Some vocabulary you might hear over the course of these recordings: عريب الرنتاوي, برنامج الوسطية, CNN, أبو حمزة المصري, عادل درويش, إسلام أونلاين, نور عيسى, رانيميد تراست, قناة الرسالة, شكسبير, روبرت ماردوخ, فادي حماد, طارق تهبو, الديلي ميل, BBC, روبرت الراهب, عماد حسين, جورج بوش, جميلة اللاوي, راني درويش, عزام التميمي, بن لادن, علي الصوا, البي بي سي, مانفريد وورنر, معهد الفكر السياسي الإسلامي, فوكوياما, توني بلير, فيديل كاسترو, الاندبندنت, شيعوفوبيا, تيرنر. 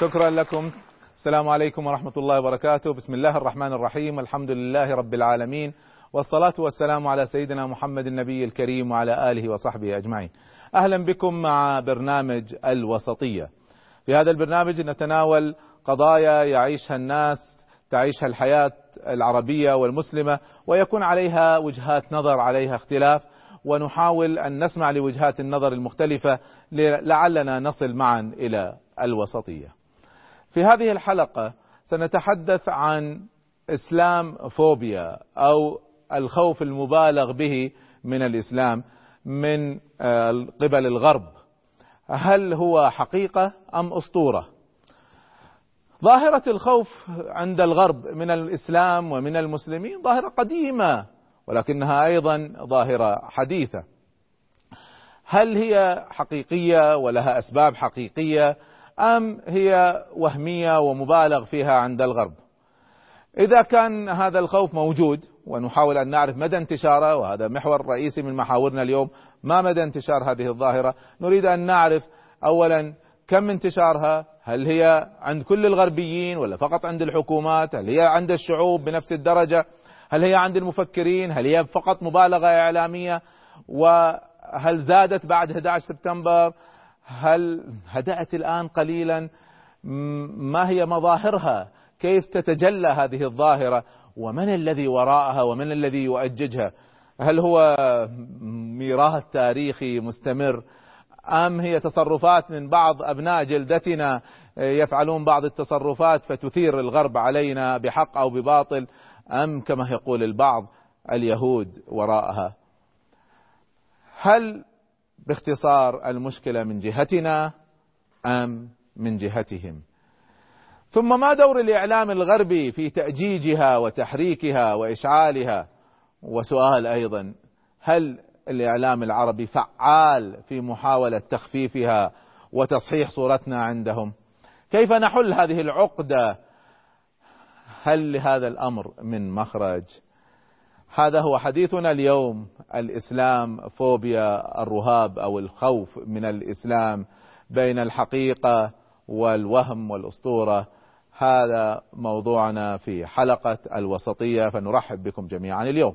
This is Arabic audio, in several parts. شكرا لكم. السلام عليكم ورحمة الله وبركاته. بسم الله الرحمن الرحيم. الحمد لله رب العالمين، والصلاة والسلام على سيدنا محمد النبي الكريم وعلى آله وصحبه أجمعين. أهلا بكم مع برنامج الوسطية. في هذا البرنامج نتناول قضايا يعيشها الناس، تعيشها الحياة العربية والمسلمة، ويكون عليها وجهات نظر، عليها اختلاف، ونحاول أن نسمع لوجهات النظر المختلفة لعلنا نصل معا إلى الوسطية. في هذه الحلقة سنتحدث عن إسلاموفوبيا أو الخوف المبالغ به من الإسلام من قبل الغرب. هل هو حقيقة أم أسطورة؟ ظاهرة الخوف عند الغرب من الإسلام ومن المسلمين ظاهرة قديمة، ولكنها أيضا ظاهرة حديثة. هل هي حقيقية ولها أسباب حقيقية؟ أم هي وهمية ومبالغ فيها عند الغرب؟ إذا كان هذا الخوف موجود، ونحاول أن نعرف مدى انتشاره، وهذا محور رئيسي من محاورنا اليوم، ما مدى انتشار هذه الظاهرة؟ نريد أن نعرف أولا كم انتشارها، هل هي عند كل الغربيين ولا فقط عند الحكومات؟ هل هي عند الشعوب بنفس الدرجة؟ هل هي عند المفكرين؟ هل هي فقط مبالغة إعلامية؟ وهل زادت بعد 11 سبتمبر؟ هل هدأت الآن قليلا؟ ما هي مظاهرها؟ كيف تتجلى هذه الظاهرة؟ ومن الذي وراءها ومن الذي يؤججها؟ هل هو ميراث تاريخي مستمر أم هي تصرفات من بعض أبناء جلدتنا يفعلون بعض التصرفات فتثير الغرب علينا بحق أو بباطل، أم كما يقول البعض اليهود وراءها؟ هل باختصار المشكلة من جهتنا أم من جهتهم؟ ثم ما دور الإعلام الغربي في تأجيجها وتحريكها وإشعالها؟ وسؤال أيضا، هل الإعلام العربي فعال في محاولة تخفيفها وتصحيح صورتنا عندهم؟ كيف نحل هذه العقدة؟ هل لهذا الأمر من مخرج؟ هذا هو حديثنا اليوم، الإسلام فوبيا، الرهاب أو الخوف من الإسلام، بين الحقيقة والوهم والأسطورة. هذا موضوعنا في حلقة الوسطية، فنرحب بكم جميعا اليوم.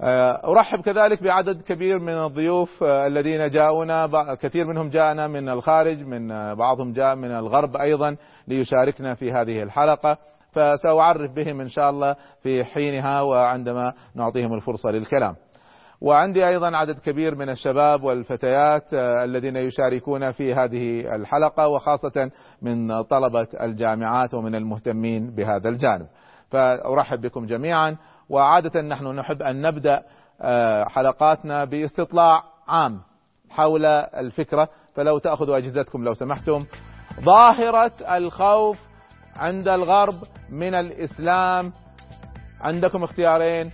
أرحب كذلك بعدد كبير من الضيوف الذين جاءونا، كثير منهم جاءنا من الخارج، من بعضهم جاء من الغرب أيضا ليشاركنا في هذه الحلقة، فسأعرف بهم إن شاء الله في حينها وعندما نعطيهم الفرصة للكلام. وعندي أيضا عدد كبير من الشباب والفتيات الذين يشاركون في هذه الحلقة، وخاصة من طلبة الجامعات ومن المهتمين بهذا الجانب، فأرحب بكم جميعا. وعادة نحن نحب أن نبدأ حلقاتنا باستطلاع عام حول الفكرة، فلو تأخذوا أجهزتكم لو سمحتم. ظاهرة الخوف عند الغرب من الإسلام، عندكم اختيارين.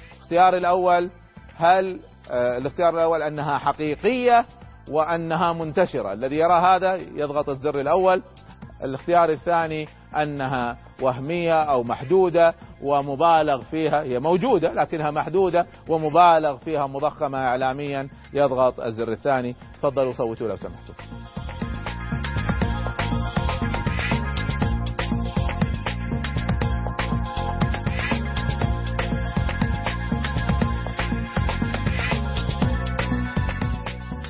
الاختيار الأول، أنها حقيقية وأنها منتشرة، الذي يرى هذا يضغط الزر الأول. الاختيار الثاني، أنها وهمية أو محدودة ومبالغ فيها، هي موجودة لكنها محدودة ومبالغ فيها، مضخمة إعلاميا، يضغط الزر الثاني. تفضلوا صوتوا لو سمحتم.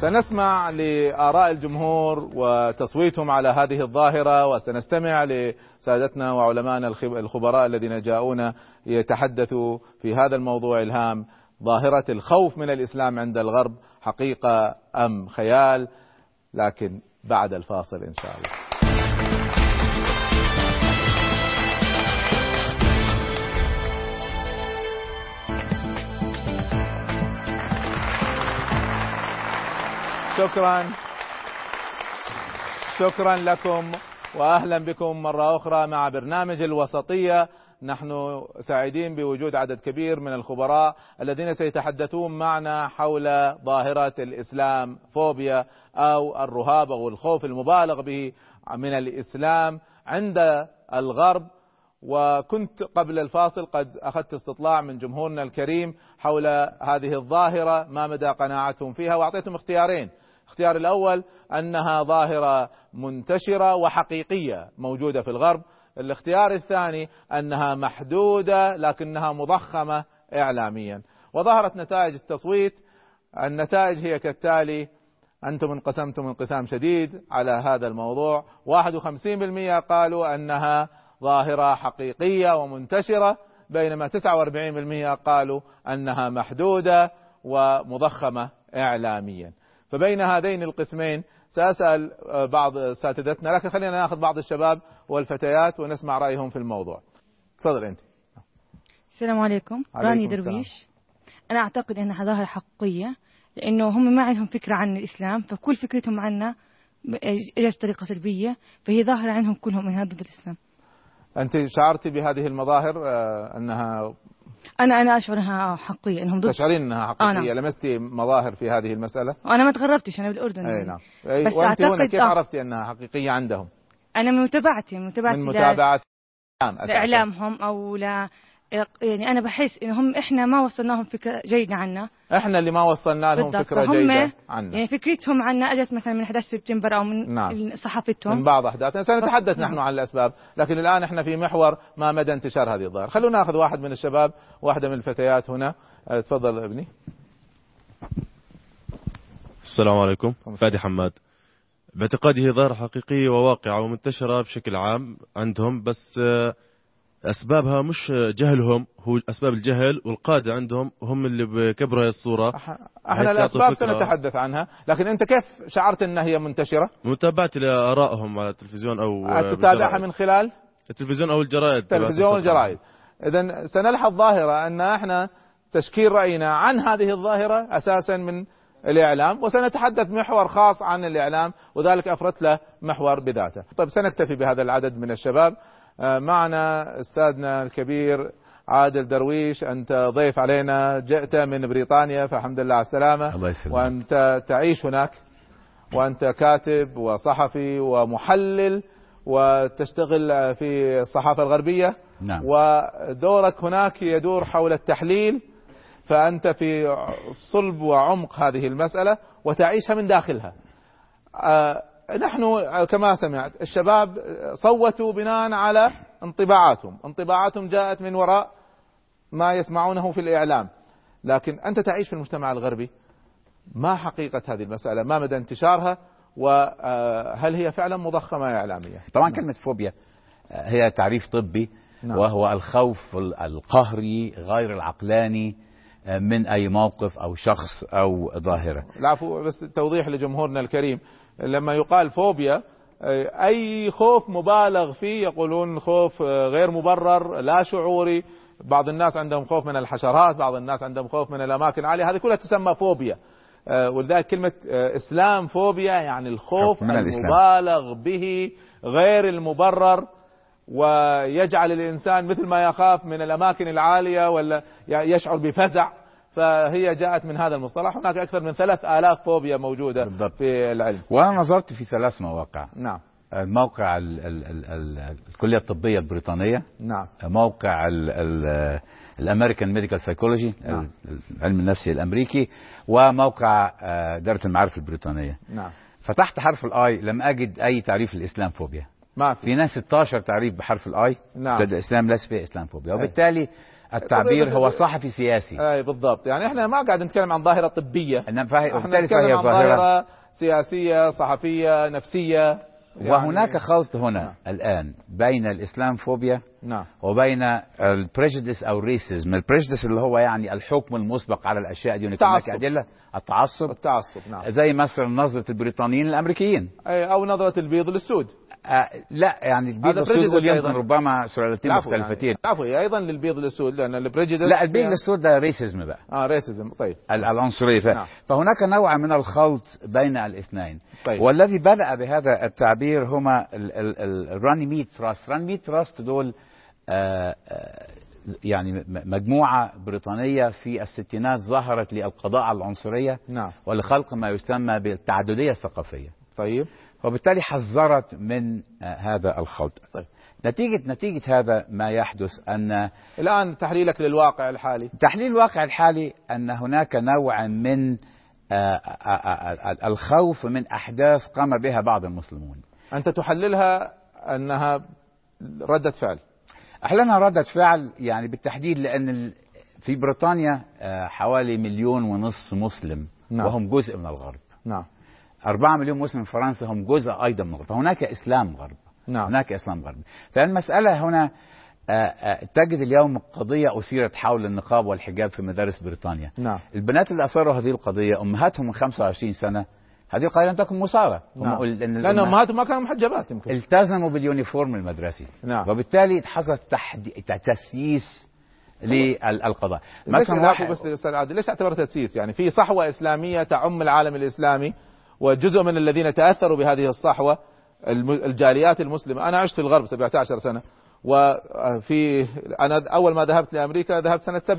سنسمع لآراء الجمهور وتصويتهم على هذه الظاهرة، وسنستمع لسادتنا وعلمائنا الخبراء الذين جاءونا يتحدثوا في هذا الموضوع الهام ظاهرة الخوف من الإسلام عند الغرب حقيقة أم خيال؟ لكن بعد الفاصل إن شاء الله. شكرا لكم وأهلا بكم مرة أخرى مع برنامج الوسطية. نحن سعيدين بوجود عدد كبير من الخبراء الذين سيتحدثون معنا حول ظاهرة الإسلام فوبيا أو الرهاب أو الخوف المبالغ به من الإسلام عند الغرب. وكنت قبل الفاصل قد أخذت استطلاع من جمهورنا الكريم حول هذه الظاهرة، ما مدى قناعتهم فيها، وأعطيتهم اختيارين. الاختيار الأول أنها ظاهرة منتشرة وحقيقية موجودة في الغرب. الاختيار الثاني أنها محدودة لكنها مضخمة إعلاميا. وظهرت نتائج التصويت. النتائج هي كالتالي: أنتم انقسمتم انقسام شديد على هذا الموضوع. 51% قالوا أنها ظاهرة حقيقية ومنتشرة، بينما 49% قالوا أنها محدودة ومضخمة إعلاميا. فبين هذين القسمين سأسأل بعض ساتدتنا، لكن خلينا ناخذ بعض الشباب والفتيات ونسمع رأيهم في الموضوع. تفضل أنت. السلام عليكم، راني درويش. أنا أعتقد أنها ظاهرة حقيقية، لأنه هم ما عندهم فكرة عن الإسلام، فكل فكرتهم عنه إجت طريقة سلبية، فهي ظاهرة عندهم كلهم أنها ضد الإسلام. أنت شعرتي بهذه المظاهر أنها؟ أنا أشعر أنها حقيقية، أنهم ضد. تشعرين أنها حقيقية؟ لمستي مظاهر في هذه المسألة؟ وأنا ما تغربتش، أنا بالأردن. أي نعم. بس وأنت هنا كيف عرفتي أنها حقيقية عندهم؟ أنا من متابعتي من متابعة لإعلامهم أو لا، يعني أنا بحس إنهم إحنا ما وصلناهم فكرة جيدة عنا، إحنا اللي ما وصلنا لهم فكرة جيدة عنا، يعني فكرتهم عنا أجت مثلا من 11 سبتمبر أو من صحافتهم، من بعض أحداث. سنتحدث نحن عن الأسباب، لكن الآن إحنا في محور ما مدى انتشار هذه الظاهرة. خلونا نأخذ واحد من الشباب، واحدة من الفتيات هنا. تفضل ابني. السلام عليكم، فادي حماد. باعتقادي هي ظاهرة حقيقية وواقعة ومنتشرة بشكل عام عندهم، بس أسبابها مش جهلهم، هو أسباب الجهل والقادة عندهم هم اللي بكبروا هذه الصورة. احنا الأسباب سنتحدث عنها، لكن أنت كيف شعرت أنها هي منتشرة؟ متابعتي لآرائهم على التلفزيون أو تتابعها من خلال التلفزيون أو الجرائد؟ التلفزيون والجرائد. إذا سنلحظ ظاهرة أن احنا تشكيل رأينا عن هذه الظاهرة أساسا من الإعلام، وسنتحدث محور خاص عن الإعلام، وذلك أفردت له محور بذاته. طيب سنكتفي بهذا العدد من الشباب. معنا أستاذنا الكبير عادل درويش، أنت ضيف علينا، جئت من بريطانيا، فالحمد لله على السلامة. الله يسلمك. وأنت تعيش هناك، وأنت كاتب وصحفي ومحلل، وتشتغل في الصحافة الغربية. نعم. ودورك هناك يدور حول التحليل، فأنت في صلب وعمق هذه المسألة وتعيشها من داخلها. نحن كما سمعت الشباب صوتوا بناء على انطباعاتهم جاءت من وراء ما يسمعونه في الإعلام، لكن أنت تعيش في المجتمع الغربي، ما حقيقة هذه المسألة، ما مدى انتشارها، وهل هي فعلا مضخمة إعلامية؟ طبعا كلمة فوبيا هي تعريف طبي. نعم. وهو الخوف القهري غير العقلاني من أي موقف أو شخص أو ظاهرة. العفو، بس توضيح لجمهورنا الكريم، لما يقال فوبيا أي خوف مبالغ فيه، يقولون خوف غير مبرر لا شعوري، بعض الناس عندهم خوف من الحشرات، بعض الناس عندهم خوف من الأماكن العالية، هذه كلها تسمى فوبيا. ولذلك كلمة إسلام فوبيا يعني الخوف المبالغ به غير المبرر، ويجعل الإنسان مثل ما يخاف من الأماكن العالية ولا يشعر بفزع، فهي جاءت من هذا المصطلح. هناك أكثر من 3000 فوبيا موجودة. بالضبط. في العلم. وأنا نظرت في 3 مواقع. نعم. الموقع الكلية الطبية البريطانية. نعم. موقع الأمريكان ميديكال سايكولوجي، العلم النفسي الأمريكي، وموقع دارة المعارف البريطانية. نعم. فتحت حرف الآي، لم أجد أي تعريف للإسلام فوبيا. ما في ناس 16 تعريف بحرف الآي. نعم. لدى الإسلام ليس فيه إسلام فوبيا، وبالتالي التعبير هو صحفي سياسي. اي بالضبط، يعني احنا ما قاعد نتكلم عن ظاهرة طبية، احنا نتكلم عن ظاهرة سياسية صحفية نفسية. وهناك خلط هنا الآن بين الإسلاموفوبيا وبين البريجديس أو الريسيزم. البريجديس اللي هو يعني الحكم المسبق على الأشياء دي، هناك أدلة، التعصب. التعصب زي مثلا نظرة البريطانيين للأمريكيين، أو نظرة البيض للسود. لا يعني البيض السود واليمن ربما سلالتين مختلفتين. عفوا ايضا للبيض الاسود، لان البريجيدس، لا البيض الاسود ده ريسيزم بقى، ريسيزم. طيب العنصريه. فهناك نوع من الخلط بين الاثنين. طيب. والذي بدأ بهذا التعبير هما الرانيميد تراست. رانيميد تراست دول يعني مجموعة بريطانية في الستينات ظهرت للقضاء على العنصرية ولخلق ما يسمى بالتعددية الثقافية. طيب. وبالتالي حذرت من هذا الخلط. طيب. نتيجة هذا ما يحدث أن الآن تحليلك للواقع الحالي. تحليل الواقع الحالي أن هناك نوع من الخوف من أحداث قام بها بعض المسلمون. أنت تحللها أنها ردة فعل. أحللها ردة فعل يعني بالتحديد، لأن في بريطانيا حوالي 1.5 مليون مسلم وهم جزء من الغرب. 4 مليون مسلم في فرنسا هم جزء أيضا من الغرب، فهناك إسلام غرب. هناك إسلام غرب. فالمسألة هنا تجد اليوم قضية أثيرت حول النقاب والحجاب في مدارس بريطانيا. البنات اللي أثاروا هذه القضية أمهاتهم من 25 سنة هذه القضية لم تكن مثارة. لأن أمهاتهم ما كانوا محجبات، يمكن التزموا باليونيفورم المدرسي. وبالتالي حصل تسييس للقضاء. مثلا بس أستاذ عادل، ليش اعتبر تسييس؟ يعني في صحوة إسلامية تعم العالم الإسلامي، وجزء من الذين تأثروا بهذه الصحوة الجاليات المسلمة. أنا عشت في الغرب 17 سنة، وفي أنا أول ما ذهبت لأمريكا ذهبت سنة 70،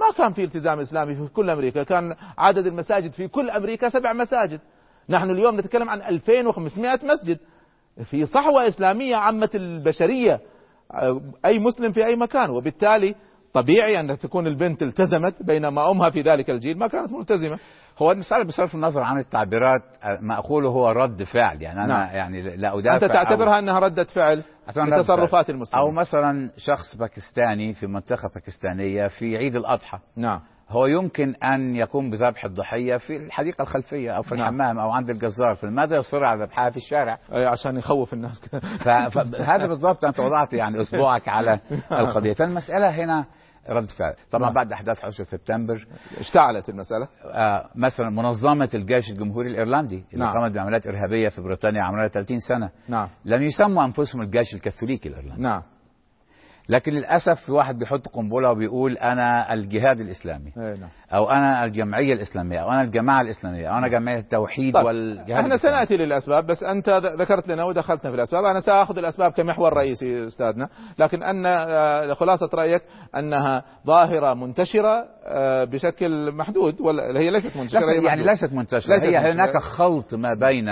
ما كان في التزام إسلامي في كل أمريكا. كان عدد المساجد في كل أمريكا 7 مساجد. نحن اليوم نتكلم عن 2500 مسجد. في صحوة إسلامية عامة البشرية، أي مسلم في أي مكان. وبالتالي طبيعي أن تكون البنت التزمت، بينما أمها في ذلك الجيل ما كانت ملتزمة. هو المسألة بصرف النظر عن التعبيرات، ما أقوله هو رد فعل. يعني أنا يعني لا أدافع. أنت تعتبرها أنها ردة فعل لتصرفات المسلمين. أو مثلا شخص باكستاني في منطقة باكستانية في عيد الأضحى، هو يمكن أن يقوم بذبح الضحية في الحديقة الخلفية أو في الحمام أو عند الجزار في الماذا يصر على ذبحها في الشارع عشان يخوف الناس. فهذا بالضبط أنت وضعت يعني أسبوعك على القضية. فالمسألة هنا رد فعل. طبعا بعد احداث 11 سبتمبر اشتعلت المساله. مثلا منظمه الجيش الجمهوري الايرلندي اللي قامت بعمليات ارهابيه في بريطانيا عمرها 30 سنه لم يسموا انفسهم الجيش الكاثوليكي الايرلندي، لكن للاسف في واحد بيحط قنبله وبيقول انا الجهاد الاسلامي، او انا الجمعيه الاسلاميه، او انا الجماعه الاسلاميه، او انا جمعيه التوحيد. طيب. والجهاد. احنا سناتي للاسباب، بس انت ذكرت لنا ودخلتنا في الاسباب. انا ساخذ الاسباب كمحور رئيسي استاذنا، لكن ان خلاصه رايك انها ظاهره منتشره بشكل محدود، ولا هي ليست منتشره؟ يعني ليست منتشره، هي هناك خلط ما بين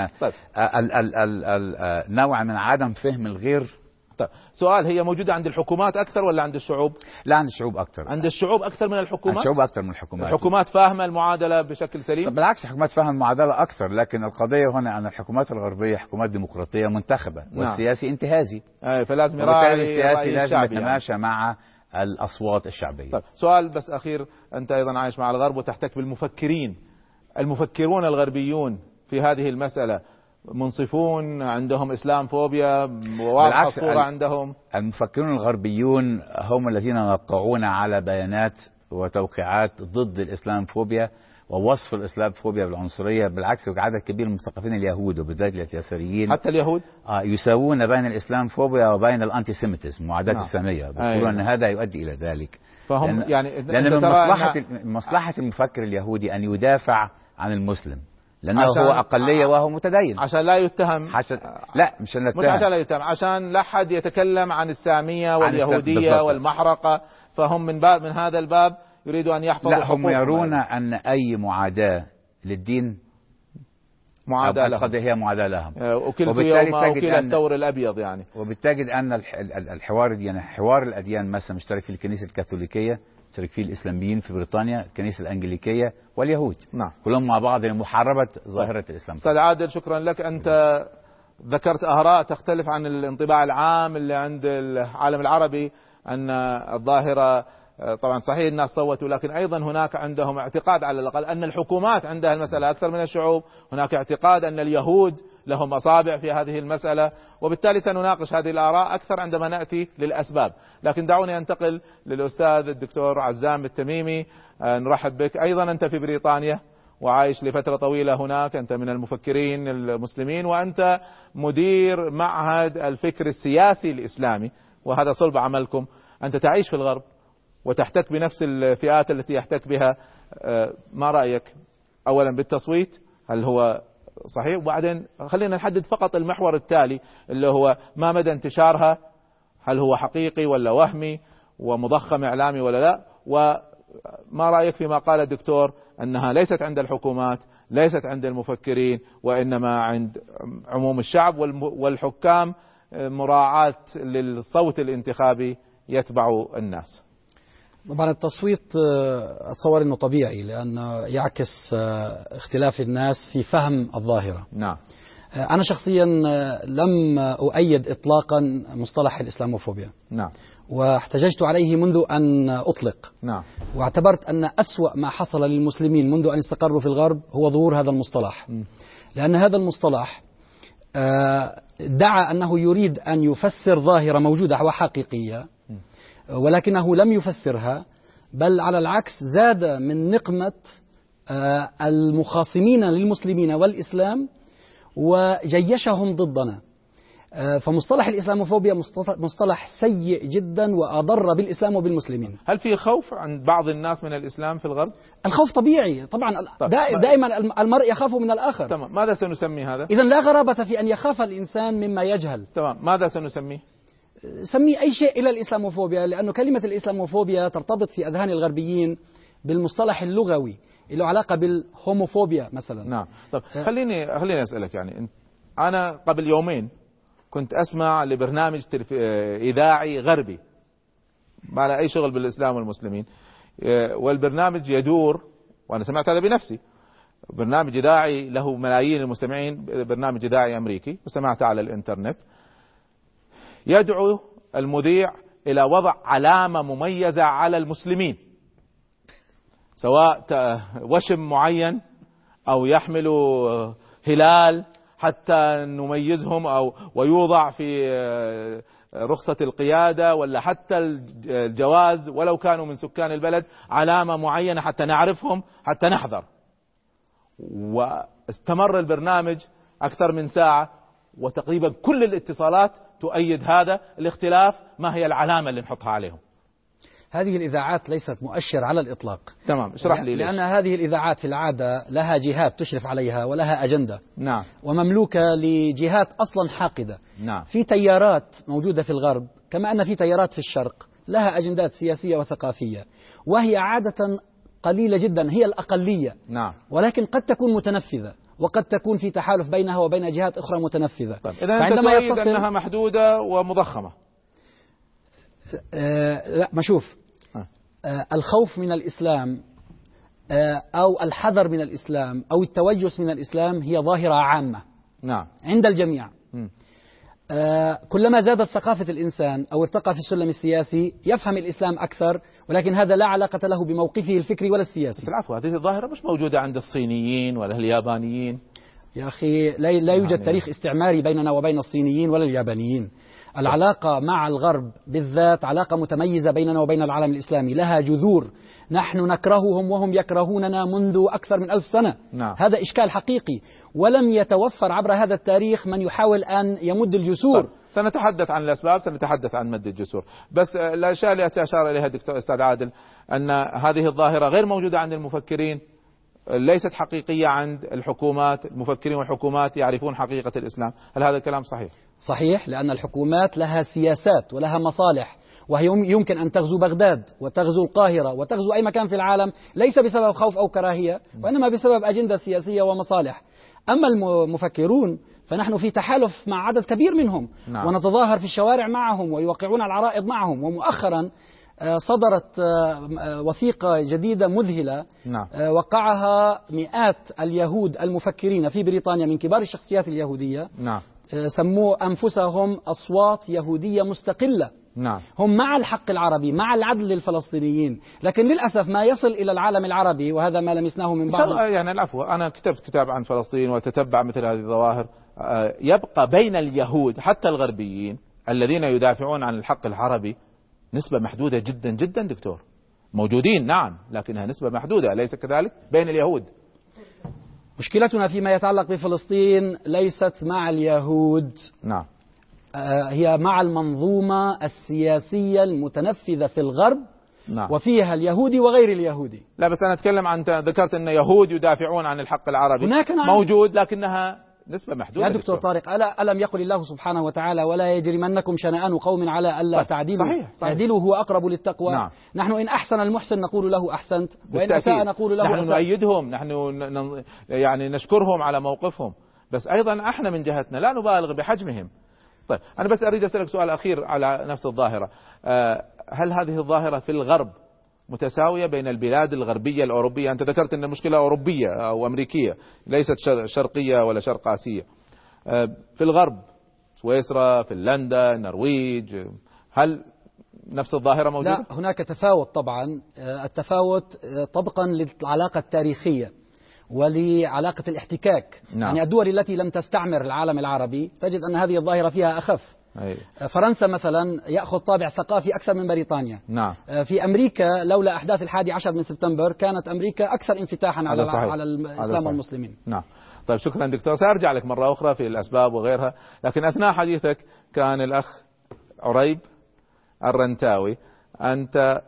نوع من عدم فهم الغير. طيب. سؤال، هي موجودة عند الحكومات أكثر ولا عند الشعوب؟ لا، عند الشعوب أكثر. عند الشعوب أكثر من الحكومات؟ عند الشعوب أكثر من الحكومات. الحكومات فاهمة المعادلة بشكل سليم؟ بالعكس، الحكومات فاهمة المعادلة أكثر، لكن القضية هنا أن الحكومات الغربية حكومات ديمقراطية منتخبة، والسياسي انتهازي. فلازم يراعي السياسي، لازم يتماشى مع الأصوات الشعبية. طيب. سؤال بس أخير، أنت أيضا عايش مع الغرب وتحتك بالمفكرين. المفكرون الغربيون في هذه المسألة منصفون؟ عندهم إسلاموفوبيا؟ واضحة الصورة عندهم؟ المفكرون الغربيون هم الذين يوقعون على بيانات وتوقيعات ضد الإسلاموفوبيا ووصف الإسلاموفوبيا بالعنصرية. بالعكس، عدد كبير من مثقفين اليهود وبالذات اليساريين، حتى اليهود يساوون بين الإسلاموفوبيا وبين الأنتيسيميتيزم، معاداة السامية. بيقولوا أن هذا يؤدي إلى ذلك. فهم لأن من مصلحة المفكر اليهودي أن يدافع عن المسلم، لأنه هو أقلية وهو متدين. عشان لا يتهم. لا، مش عشان لا يتهم، عشان لا حد يتكلم عن السامية واليهودية والمحرقة. فهم من هذا الباب يريدوا أن يحفظوا. لا، هم يرون أن أي معاداة للدين معاداة لهم. هي معاداة لهم. وكلا الثور الأبيض يعني. وبالتالي أن الحوار يعني حوار الأديان مثلا مشترك في الكنيسة الكاثوليكية، مشترك فيه الإسلاميين في بريطانيا، الكنيسة الأنجليكية، واليهود. كلهم مع بعض لمحاربة ظاهرة الإسلام. أستاذ عادل، شكرا لك. أنت ذكرت آراء تختلف عن الانطباع العام اللي عند العالم العربي أن الظاهرة طبعا صحيح الناس صوتوا، لكن أيضا هناك عندهم اعتقاد على الأقل أن الحكومات عندها المسألة أكثر من الشعوب، هناك اعتقاد أن اليهود لهم أصابع في هذه المسألة، وبالتالي سنناقش هذه الآراء أكثر عندما نأتي للأسباب. لكن دعوني أنتقل للأستاذ الدكتور عزام التميمي. نرحب بك، أيضا أنت في بريطانيا وعايش لفترة طويلة هناك، أنت من المفكرين المسلمين وأنت مدير معهد الفكر السياسي الإسلامي وهذا صلب عملكم. أنت تعيش في الغرب وتحتك بنفس الفئات التي يحتك بها، ما رأيك أولا بالتصويت هل هو صحيح؟ وبعدين خلينا نحدد فقط المحور التالي اللي هو ما مدى انتشارها، هل هو حقيقي ولا وهمي ومضخم إعلامي ولا لا، وما رأيك فيما قال الدكتور أنها ليست عند الحكومات، ليست عند المفكرين، وإنما عند عموم الشعب والحكام مراعاة للصوت الانتخابي يتبع الناس؟ طبعا التصويت أتصور أنه طبيعي لأنه يعكس اختلاف الناس في فهم الظاهرة. نعم. أنا شخصيا لم أؤيد إطلاقا مصطلح الإسلاموفوبيا. نعم. واحتججت عليه منذ أن أطلق. نعم. واعتبرت أن أسوأ ما حصل للمسلمين منذ أن استقروا في الغرب هو ظهور هذا المصطلح، لأن هذا المصطلح دعا أنه يريد أن يفسر ظاهرة موجودة وحقيقية ولكنه لم يفسرها، بل على العكس زاد من نقمة المخاصمين للمسلمين والإسلام وجيشهم ضدنا. فمصطلح الإسلاموفوبيا مصطلح سيء جدا وأضر بالإسلام وبالمسلمين. هل في خوف عند بعض الناس من الإسلام في الغرب؟ الخوف طبيعي طبعا. طب دائما المرء يخاف من الآخر. تمام. ماذا سنسمي هذا؟ إذن لا غرابة في أن يخاف الإنسان مما يجهل. تمام. ماذا سنسميه؟ سمي أي شيء إلا الإسلاموفوبيا، لأن كلمة الإسلاموفوبيا ترتبط في أذهان الغربيين بالمصطلح اللغوي له علاقة بالهوموفوبيا مثلا. نعم. طب خليني أسألك، يعني أنا قبل يومين كنت أسمع لبرنامج إذاعي غربي ما له أي شغل بالإسلام والمسلمين، والبرنامج يدور وأنا سمعت هذا بنفسي، برنامج إذاعي له ملايين المستمعين، برنامج إذاعي أمريكي، وسمعته على الإنترنت. يدعو المذيع إلى وضع علامة مميزة على المسلمين، سواء وشم معين أو يحمل هلال حتى نميزهم، أو ويوضع في رخصة القيادة ولا حتى الجواز ولو كانوا من سكان البلد علامة معينة حتى نعرفهم حتى نحذر. واستمر البرنامج أكثر من ساعة وتقريبا كل الاتصالات تؤيد هذا الاختلاف، ما هي العلامة اللي نحطها عليهم؟ هذه الإذاعات ليست مؤشر على الإطلاق. تمام. اشرح لي ليش. لأن هذه الإذاعات في العادة لها جهات تشرف عليها ولها أجندة. نعم. ومملوكة لجهات أصلا حاقدة. نعم. في تيارات موجودة في الغرب كما أن في تيارات في الشرق لها أجندات سياسية وثقافية، وهي عادة قليلة جدا، هي الأقلية. نعم. ولكن قد تكون متنفذة وقد تكون في تحالف بينها وبين جهات أخرى متنفذة. طيب. إذا أنت تؤيد أنها محدودة ومضخمة. لا، ما شوف، الخوف من الإسلام أو الحذر من الإسلام أو التوجس من الإسلام هي ظاهرة عامة. نعم. عند الجميع. كلما زادت ثقافة الإنسان أو ارتقى في السلم السياسي يفهم الإسلام أكثر، ولكن هذا لا علاقة له بموقفه الفكري ولا السياسي. بس العفو، هذه الظاهرة مش موجودة عند الصينيين ولا اليابانيين. يا أخي لا يوجد تاريخ استعماري بيننا وبين الصينيين ولا اليابانيين. العلاقة مع الغرب بالذات علاقة متميزة بيننا وبين العالم الإسلامي، لها جذور، نحن نكرههم وهم يكرهوننا منذ أكثر من 1000 سنة. نعم. هذا إشكال حقيقي، ولم يتوفر عبر هذا التاريخ من يحاول أن يمد الجسور. طيب. سنتحدث عن الأسباب، سنتحدث عن مد الجسور، بس الأشياء التي أشار إليها الدكتور أستاذ عادل أن هذه الظاهرة غير موجودة عند المفكرين، ليست حقيقية عند الحكومات، المفكرين والحكومات يعرفون حقيقة الإسلام، هل هذا الكلام صحيح؟ صحيح، لأن الحكومات لها سياسات ولها مصالح، وهي يمكن أن تغزو بغداد وتغزو القاهرة وتغزو أي مكان في العالم ليس بسبب خوف أو كراهية، وإنما بسبب أجندة سياسية ومصالح. أما المفكرون فنحن في تحالف مع عدد كبير منهم. نعم. ونتظاهر في الشوارع معهم ويوقعون العرائض معهم. ومؤخرا صدرت وثيقة جديدة مذهلة. نعم. وقعها مئات اليهود المفكرين في بريطانيا من كبار الشخصيات اليهودية. نعم. سموا أنفسهم أصوات يهودية مستقلة. نعم. هم مع الحق العربي، مع العدل للفلسطينيين، لكن للأسف ما يصل إلى العالم العربي وهذا ما لمسناه من بعض. يعني العفو، أنا كتبت كتاب عن فلسطين وتتبع مثل هذه الظواهر. يبقى بين اليهود حتى الغربيين الذين يدافعون عن الحق العربي نسبة محدودة جدا جدا دكتور، موجودين نعم لكنها نسبة محدودة، أليس كذلك؟ بين اليهود. مشكلتنا فيما يتعلق بفلسطين ليست مع اليهود، نعم، هي مع المنظومة السياسية المتنفذة في الغرب، نعم، وفيها اليهودي وغير اليهودي. لا بس أنا أتكلم عن، ذكرت أن يهود يدافعون عن الحق العربي، هناك نعم موجود لكنها نسبة محدودة. يا دكتور طارق، ألم يقل الله سبحانه وتعالى ولا يجرمنكم شنآن قوم على ألا تعدلوا؟ تعدلوا هو أقرب للتقوى. نعم. نحن إن أحسن المحسن نقول له أحسنت، وإن أساء نقول له أساء. نحن نؤيدهم، نحن يعني نشكرهم على موقفهم، بس أيضا احنا من جهتنا لا نبالغ بحجمهم. طيب أنا بس أريد أسألك سؤال أخير على نفس الظاهرة، هل هذه الظاهرة في الغرب متساوية بين البلاد الغربية الأوروبية؟ أنت ذكرت أن المشكلة أوروبية أو أمريكية، ليست شرقية ولا شرق آسية. في الغرب، سويسرا، فنلندا، النرويج، هل نفس الظاهرة موجودة؟ لا، هناك تفاوت طبعا، التفاوت طبقا للعلاقة التاريخية ولعلاقة الاحتكاك. نعم. يعني الدول التي لم تستعمر العالم العربي تجد أن هذه الظاهرة فيها أخف. أيه. فرنسا مثلا يأخذ طابع ثقافي أكثر من بريطانيا. نعم. في أمريكا لولا أحداث 11 سبتمبر كانت أمريكا أكثر انفتاحا على الإسلام والمسلمين. نعم. طيب شكرا دكتور، سأرجع لك مرة أخرى في الأسباب وغيرها، لكن أثناء حديثك كان الأخ عريب الرنتاوي، أنت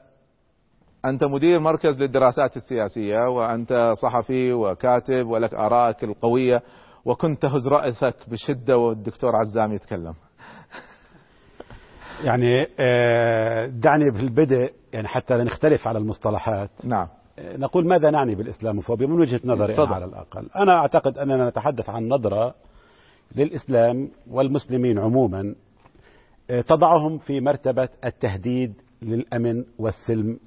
مدير مركز للدراسات السياسية وأنت صحفي وكاتب ولك آرائك القوية، وكنت تهز رأسك بشدة والدكتور عزام يتكلم. يعني دعني بالبدء، يعني حتى لا نختلف على المصطلحات. نعم. نقول ماذا نعني بالإسلاموفوبيا من وجهة نظري أنا على الأقل. أنا أعتقد أننا نتحدث عن نظرة للإسلام والمسلمين عموما تضعهم في مرتبة التهديد للأمن والسلم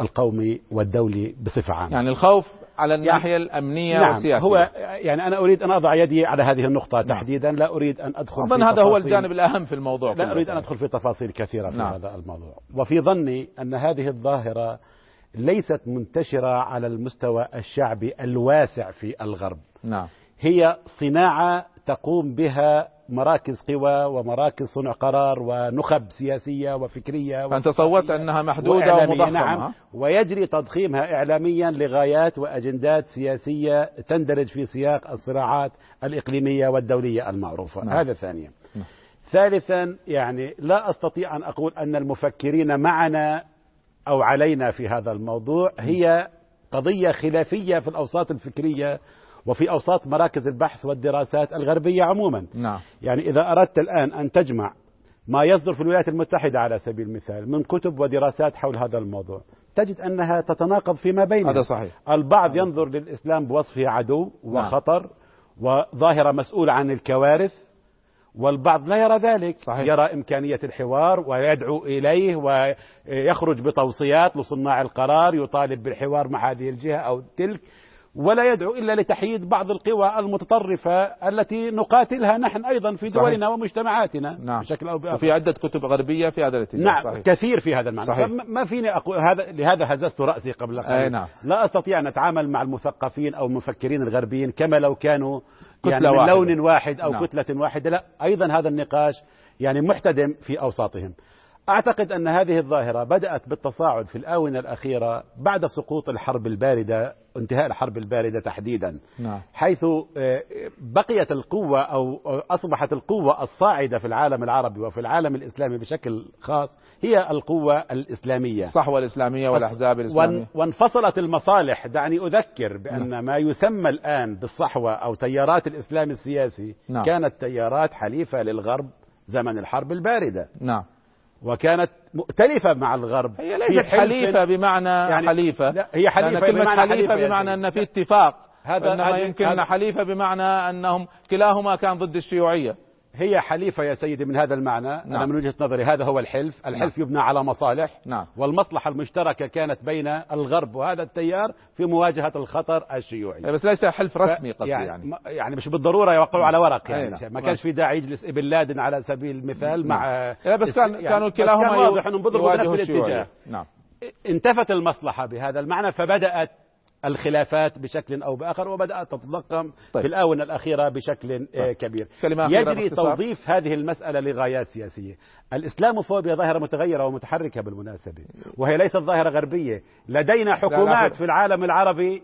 القومي والدولي بصفة عامة. يعني الخوف على الناحية الأمنية. نعم. والسياسية. هو يعني أنا أريد أن أضع يدي على هذه النقطة. نعم. تحديدا، لا أريد أن أدخل. أظن هذا هو الجانب الأهم في الموضوع. لا أريد أن أدخل في تفاصيل كثيرة في نعم. هذا الموضوع. وفي ظني أن هذه الظاهرة ليست منتشرة على المستوى الشعبي الواسع في الغرب. نعم. هي صناعة تقوم بها مراكز قوى ومراكز صنع قرار ونخب سياسية وفكرية. فأنت صوت أنها محدودة ومضخمة. نعم. ويجري تضخيمها إعلاميا لغايات وأجندات سياسية تندرج في سياق الصراعات الإقليمية والدولية المعروفة. نعم. هذا ثانيا. نعم. ثالثا، يعني لا أستطيع أن أقول أن المفكرين معنا أو علينا في هذا الموضوع. هي قضية خلافية في الأوساط الفكرية وفي أوساط مراكز البحث والدراسات الغربية عموما. نعم. يعني إذا أردت الآن أن تجمع ما يصدر في الولايات المتحدة على سبيل المثال من كتب ودراسات حول هذا الموضوع، تجد أنها تتناقض فيما بينها. هذا صحيح. البعض ينظر للإسلام بوصفه عدو وخطر. نعم. وظاهرة مسؤولة عن الكوارث، والبعض لا يرى ذلك. صحيح. يرى إمكانية الحوار ويدعو إليه ويخرج بتوصيات لصناع القرار يطالب بالحوار مع هذه الجهة أو تلك، ولا يدعو إلا لتحييد بعض القوى المتطرفة التي نقاتلها نحن أيضا في دولنا. صحيح. ومجتمعاتنا. نعم. بشكل أو بآخر. وفي عدة كتب غربية في هذا الاتجاه. نعم. صحيح. كثير في هذا المعنى. صحيح. ما فيني أقول هذا، لهذا هززت رأسي قبل قليل. نعم. لا أستطيع أن أتعامل مع المثقفين أو المفكرين الغربيين كما لو كانوا يعني من لون واحد أو نعم. كتلة واحدة. لا، أيضا هذا النقاش يعني محتدم في أوساطهم. أعتقد أن هذه الظاهرة بدأت بالتصاعد في الآونة الأخيرة بعد سقوط الحرب الباردة، انتهاء الحرب الباردة تحديدا. نعم. حيث بقيت القوة أو أصبحت القوة الصاعدة في العالم العربي وفي العالم الإسلامي بشكل خاص هي القوة الإسلامية، الصحوة الإسلامية والأحزاب الإسلامية، وانفصلت المصالح. دعني أذكر بأن نعم. ما يسمى الآن بالصحوة أو تيارات الإسلام السياسي نعم. كانت تيارات حليفة للغرب زمن الحرب الباردة. نعم. وكانت مؤتلفة مع الغرب. هي ليست حليفة بمعنى يعني حليفة. لا، هي حليفة بمعنى حليفة بمعنى أن في اتفاق. هذا يمكن حليفة بمعنى أنهم كلاهما كان ضد الشيوعية. هي حليفة يا سيدي من هذا المعنى. نعم. أنا من وجهة نظري هذا هو الحلف. الحلف نعم. يبنى على مصالح. نعم. والمصلحة المشتركة كانت بين الغرب وهذا التيار في مواجهة الخطر الشيوعي. بس ليس حلف رسمي قصدي يعني مش بالضرورة يوقعوا على ورق يعني. نعم. ما كانش في داعي يجلس بن لادن على سبيل المثال نعم. مع بس كانوا كلاهما واضح انهم بيضربوا بنفس الاتجاه. نعم. انتفت المصلحة بهذا المعنى فبدأت الخلافات بشكل أو بآخر وبدأت تتضخم في الآونة الأخيرة بشكل كبير. يجري توظيف هذه المسألة لغايات سياسية. الإسلاموفوبيا ظاهرة متغيرة ومتحركة بالمناسبة، وهي ليست ظاهرة غربية. لدينا حكومات في العالم العربي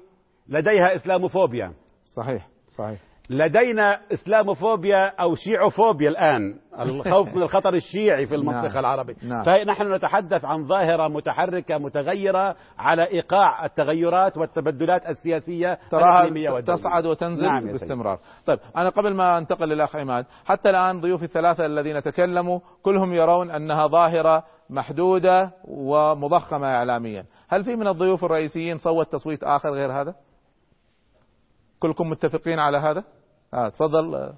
لديها إسلاموفوبيا. صحيح صحيح. لدينا إسلاموفوبيا أو شيعوفوبيا الآن، الخوف من الخطر الشيعي في المنطقة العربية. فنحن نتحدث عن ظاهرة متحركة متغيرة على إيقاع التغيرات والتبدلات السياسية الإقليمية والدولية، تصعد وتنزل باستمرار. طيب أنا قبل ما أنتقل للأخ عماد، حتى الآن ضيوفي الثلاثة الذين تكلموا كلهم يرون أنها ظاهرة محدودة ومضخمة إعلاميا. هل في من الضيوف الرئيسيين صوت تصويت آخر غير هذا؟ كلكم متفقين على هذا؟ تفضل.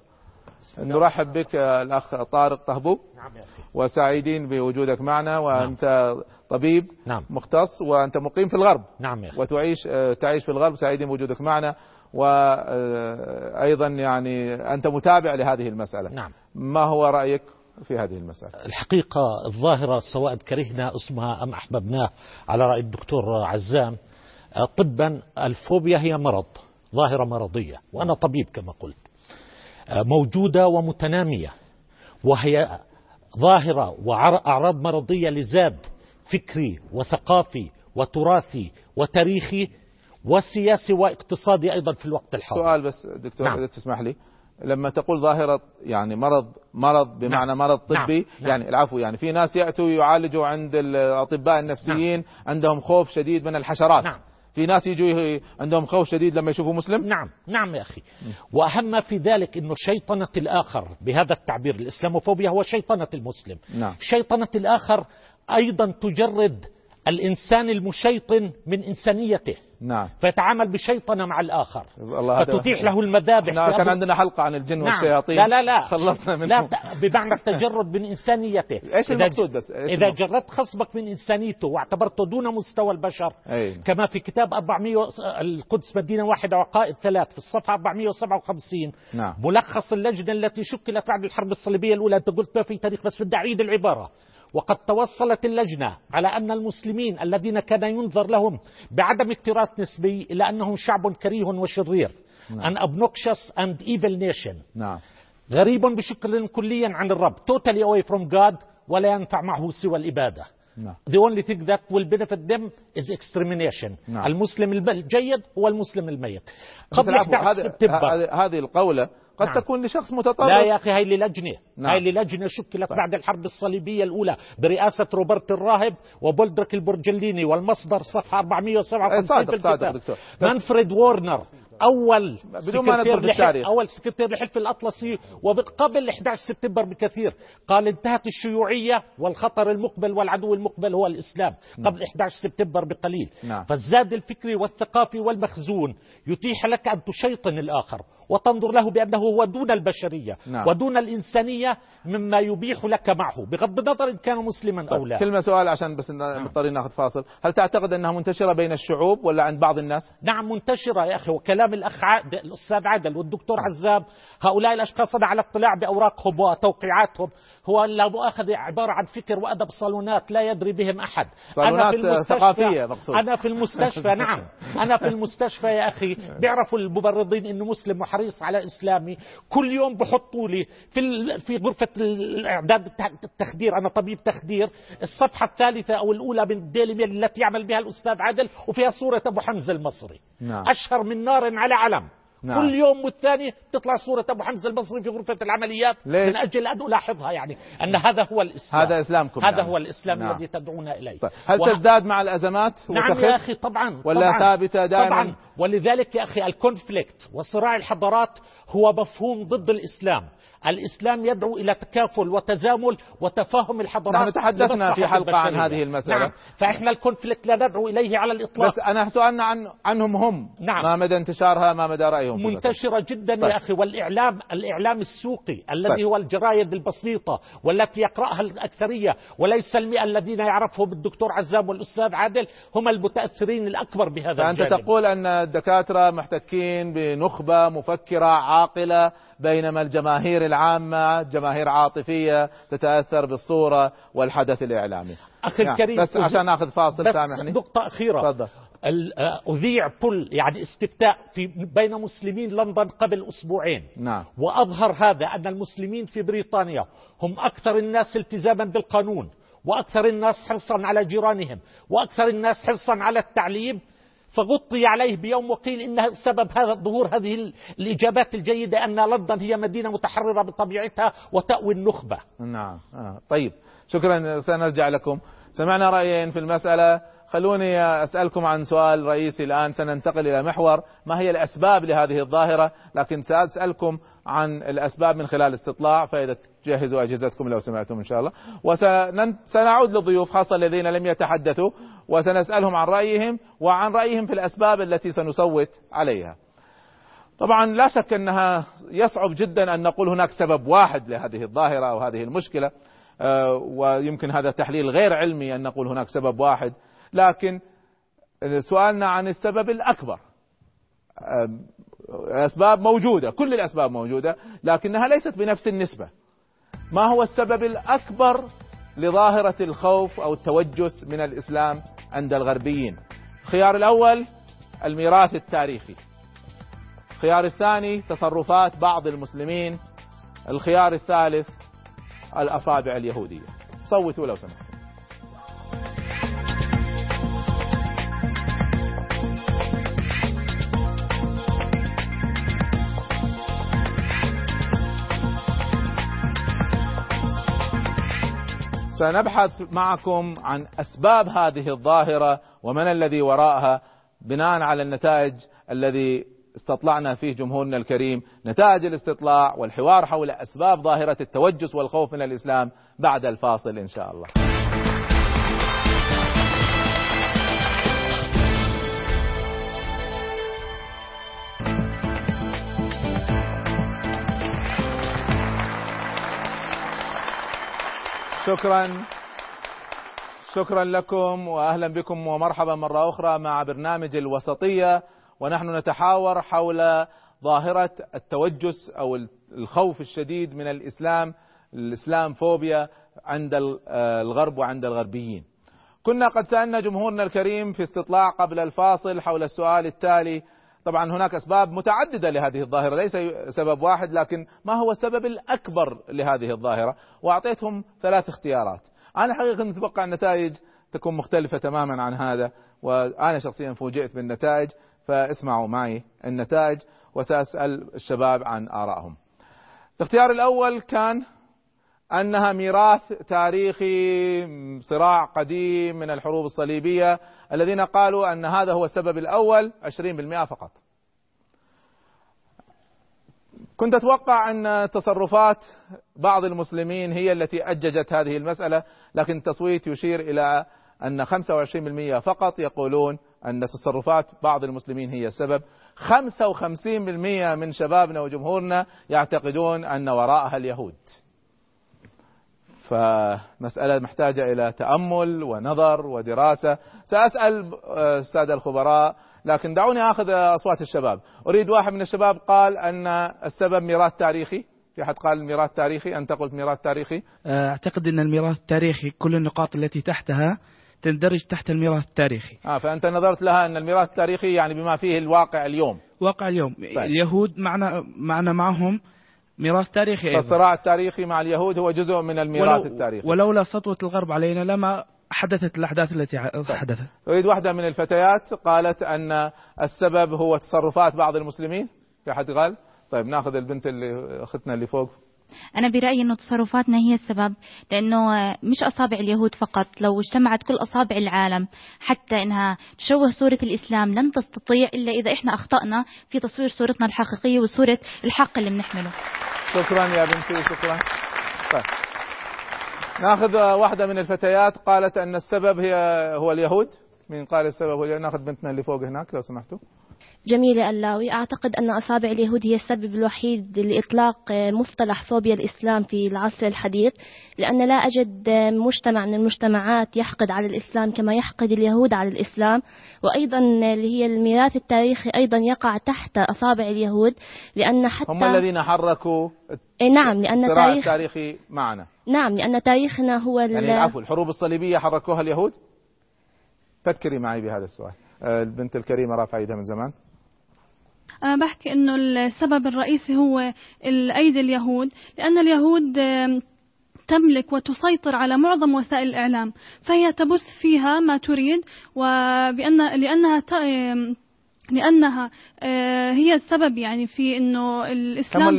نرحب بك الأخ طارق تهبو. نعم يا أخي. وسعيدين بوجودك معنا، وأنت نعم. طبيب نعم. مختص، وأنت مقيم في الغرب. نعم يا أخي. وتعيش في الغرب. سعيدين بوجودك معنا، وأيضا يعني أنت متابع لهذه المسألة. نعم. ما هو رأيك في هذه المسألة؟ الحقيقة الظاهرة سواء كرهنا اسمها أم أحببناه على رأي الدكتور عزام طبا، الفوبيا هي مرض، ظاهرة مرضية، وأنا طبيب كما قلت، موجودة ومتنامية، وهي ظاهرة وأعراض مرضية لزاد فكري وثقافي وتراثي وتاريخي وسياسي واقتصادي أيضا في الوقت الحاضر. سؤال بس دكتور، إذا تسمح لي، لما تقول ظاهرة يعني مرض بمعنى نعم. مرض طبي نعم. يعني العفو، يعني في ناس يأتوا يعالجوا عند الأطباء النفسيين نعم. عندهم خوف شديد من الحشرات نعم. في ناس يجوا عندهم خوف شديد لما يشوفوا مسلم. نعم نعم يا أخي. وأهم في ذلك أنه شيطنة الآخر بهذا التعبير، الإسلاموفوبيا هو شيطنة المسلم نعم. شيطنة الآخر أيضا تجرد الإنسان المشيطن من إنسانيته نعم. فيتعامل بشيطنة مع الآخر، فتتيح له المذابح. كان عندنا حلقة عن الجن نعم. والشياطين. لا خلصنا منه. لا بمعنى التجرد من إنسانيته. إيش المقصود بس؟ إذا جردت خصمك من إنسانيته واعتبرته دون مستوى البشر كما في كتاب 400 القدس مدينة واحدة وعقائد ثلاث في الصفحة 457 نعم. ملخص اللجنة التي شكلت بعد الحرب الصليبية الأولى. أنت قلت ما في تاريخ، بس بدي أعيد العبارة. وقد توصلت اللجنة على أن المسلمين الذين كان ينظر لهم بعدم اكتراث نسبي إلى أنهم شعب كريه وشرير نعم. An obnoxious and evil nation نعم. غريب بشكل كلي عن الرب، totally away from God، ولا ينفع معه سوى الإبادة نعم. The only thing that will benefit them is extermination نعم. المسلم الجيد هو المسلم الميت. قبل 11 سبتمبر هذه القولة قد نعم. تكون لشخص متطرف. لا يا أخي، هاي للجنة نعم. هاي للجنة شكلت بعد الحرب الصليبية الأولى برئاسة روبرت الراهب وبولدرك البرجليني، والمصدر صفحة 457 في الكتاب. مانفريد وورنر أول سكرتير لحلف الأطلسي، وقبل 11 سبتمبر بكثير قال انتهت الشيوعية والخطر المقبل والعدو المقبل هو الإسلام قبل 11 سبتمبر بقليل نعم. فالزاد الفكري والثقافي والمخزون يتيح لك أن تشيطن الآخر وتنظر له بأنه هو دون البشرية نعم. ودون الإنسانية مما يبيح لك معه، بغض النظر إن كان مسلما أو لا. كلمة سؤال عشان بس نضطر ناخذ فاصل. هل تعتقد أنها منتشرة بين الشعوب ولا عند بعض الناس؟ نعم منتشرة يا أخي. وكلام الأخ الأستاذ عادل والدكتور عزام، هؤلاء الأشخاص على اطلاع بأوراقهم وتوقيعاتهم، هو لا مؤاخذة عبارة عن فكر وأدب صالونات لا يدري بهم أحد. صالونات ثقافية مقصود. أنا في المستشفى نعم، أنا في المستشفى يا أخي بيعرفوا المبرضين إنه مسلم حريص على إسلامي، كل يوم بحطوا لي في غرفة الإعداد التخدير، أنا طبيب تخدير، الصفحة الثالثة أو الأولى من الديلي ميل التي يعمل بها الأستاذ عادل، وفيها صورة أبو حمزة المصري نعم. أشهر من نار على علم نعم. كل يوم والثاني تطلع صورة أبو حمزة المصري في غرفة العمليات. ليش؟ من أجل أن ألاحظها يعني أن هذا هو الإسلام، هذا إسلامكم، هذا يعني. هو الإسلام نعم. الذي تدعون إليه. طيب. هل تزداد مع الأزمات؟ نعم يا أخي طبعا. ولا ثابتة دائما؟ ولذلك يا أخي الكونفليكت وصراع الحضارات هو مفهوم ضد الإسلام. الإسلام يدعو إلى تكافل وتزامل وتفاهم الحضارات. نحن تحدثنا في حلقة عن هذه المسألة. نعم. فإحنا الكونفليكت لا ندعو إليه على الإطلاق. بس أنا سؤالنا عنهم هم. نعم. ما مدى انتشارها، ما مدى رأيهم؟ منتشرة جدا يا أخي. والإعلام السوقي الذي هو الجرايد البسيطة والتي يقرأها الأكثرية وليس ال100 الذين يعرفهم الدكتور عزام والأستاذ عادل هم المتأثرين الأكبر بهذا الجانب. فأنت تقول أن الدكاترة محتكين بنخبة مفكرة عاقلة، بينما الجماهير العامة جماهير عاطفية تتأثر بالصورة والحدث الإعلامي. أخي الكريم، بس عشان أخذ فاصل سامحني، نقطة أخيرة. تفضل. أذيع بول يعني استفتاء بين مسلمين لندن قبل أسبوعين. نعم. وأظهر هذا أن المسلمين في بريطانيا هم أكثر الناس التزاما بالقانون، وأكثر الناس حرصا على جيرانهم، وأكثر الناس حرصا على التعليم. فغطي عليه بيوم وقيل إن سبب هذا ظهور هذه الإجابات الجيدة أن لندن هي مدينة متحررة بطبيعتها وتأوي النخبة. نعم. طيب شكرا، سنرجع لكم. سمعنا رأيين في المسألة. خلوني أسألكم عن سؤال رئيسي الآن. سننتقل إلى محور ما هي الأسباب لهذه الظاهرة، لكن سأسألكم عن الأسباب من خلال استطلاع، فإذا جهزوا أجهزتكم لو سمعتم إن شاء الله. وسنعود للضيوف خاصة الذين لم يتحدثوا وسنسألهم عن رأيهم وعن رأيهم في الأسباب التي سنصوت عليها. طبعا لا شك أنها يصعب جدا أن نقول هناك سبب واحد لهذه الظاهرة أو هذه المشكلة، ويمكن هذا تحليل غير علمي أن نقول هناك سبب واحد، لكن سؤالنا عن السبب الأكبر. الأسباب موجودة، كل الأسباب موجودة، لكنها ليست بنفس النسبة. ما هو السبب الأكبر لظاهرة الخوف أو التوجس من الإسلام عند الغربيين؟ الخيار الأول الميراث التاريخي، الخيار الثاني تصرفات بعض المسلمين، الخيار الثالث الأصابع اليهودية. صوتوا لو سمحتم. سنبحث معكم عن أسباب هذه الظاهرة ومن الذي وراءها بناء على النتائج الذي استطلعنا فيه جمهورنا الكريم. نتائج الاستطلاع والحوار حول أسباب ظاهرة التوجس والخوف من الإسلام بعد الفاصل إن شاء الله. شكرا لكم وأهلا بكم ومرحبا مرة أخرى مع برنامج الوسطية، ونحن نتحاور حول ظاهرة التوجس أو الخوف الشديد من الإسلام، الإسلاموفوبيا عند الغرب وعند الغربيين. كنا قد سألنا جمهورنا الكريم في استطلاع قبل الفاصل حول السؤال التالي. طبعا هناك أسباب متعددة لهذه الظاهرة، ليس سبب واحد، لكن ما هو السبب الأكبر لهذه الظاهرة؟ وأعطيتهم 3 اختيارات. أنا حقيقة نتوقع النتائج تكون مختلفة تماما عن هذا، وأنا شخصيا فوجئت بالنتائج، فاسمعوا معي النتائج وسأسأل الشباب عن آرائهم. الاختيار الأول كان أنها ميراث تاريخي، صراع قديم من الحروب الصليبية. الذين قالوا أن هذا هو السبب الأول 20% فقط. كنت أتوقع أن تصرفات بعض المسلمين هي التي أججت هذه المسألة، لكن التصويت يشير إلى أن 25% فقط يقولون أن تصرفات بعض المسلمين هي السبب. 55% من شبابنا وجمهورنا يعتقدون أن وراءها اليهود. فمسألة محتاجة إلى تأمل ونظر ودراسة. سأسأل السادة الخبراء، لكن دعوني آخذ أصوات الشباب. أريد واحد من الشباب قال أن السبب ميراث تاريخي. في أحد قال ميراث تاريخي؟ أنت قلت ميراث تاريخي. أعتقد أن الميراث التاريخي كل النقاط التي تحتها تندرج تحت الميراث التاريخي. فأنت نظرت لها أن الميراث التاريخي يعني بما فيه الواقع اليوم. واقع اليوم. طيب. اليهود معنا معهم ميراث تاريخي أيضا. فالصراع التاريخي مع اليهود هو جزء من الميراث التاريخي. ولولا سطوة الغرب علينا لما حدثت الأحداث التي حدثت. أريد واحدة من الفتيات قالت أن السبب هو تصرفات بعض المسلمين. في أحد قال؟ طيب ناخذ البنت اللي أختنا اللي فوق. أنا برأيي أنه تصرفاتنا هي السبب، لأنه مش أصابع اليهود فقط، لو اجتمعت كل أصابع العالم حتى أنها تشوه صورة الإسلام لن تستطيع إلا إذا إحنا أخطأنا في تصوير صورتنا الحقيقية وصورة الحق اللي بنحمله. شكرا يا بنتي، شكرا. طيب. نأخذ واحدة من الفتيات قالت أن السبب هو اليهود. من قال السبب هو اليهود؟ نأخذ بنتنا اللي فوق هناك لو سمحتوا. جميلة اللاوي، أعتقد أن أصابع اليهود هي السبب الوحيد لإطلاق مصطلح فوبيا الإسلام في العصر الحديث، لأن لا أجد مجتمع من المجتمعات يحقد على الإسلام كما يحقد اليهود على الإسلام، وأيضا اللي هي الميراث التاريخي أيضا يقع تحت أصابع اليهود، لأن حتى هم الذين حركوا نعم لأن الصراع التاريخي معنا. نعم لأن تاريخنا هو يعني العفو، الحروب الصليبية حركوها اليهود؟ فكري معي بهذا السؤال. البنت الكريمة رافعة يدها من زمان. أنا بحكي إنه السبب الرئيسي هو الأيدي اليهود، لأن اليهود تملك وتسيطر على معظم وسائل الإعلام، فهي تبث فيها ما تريد، وبأن لأنها هي السبب يعني في إنه الإسلام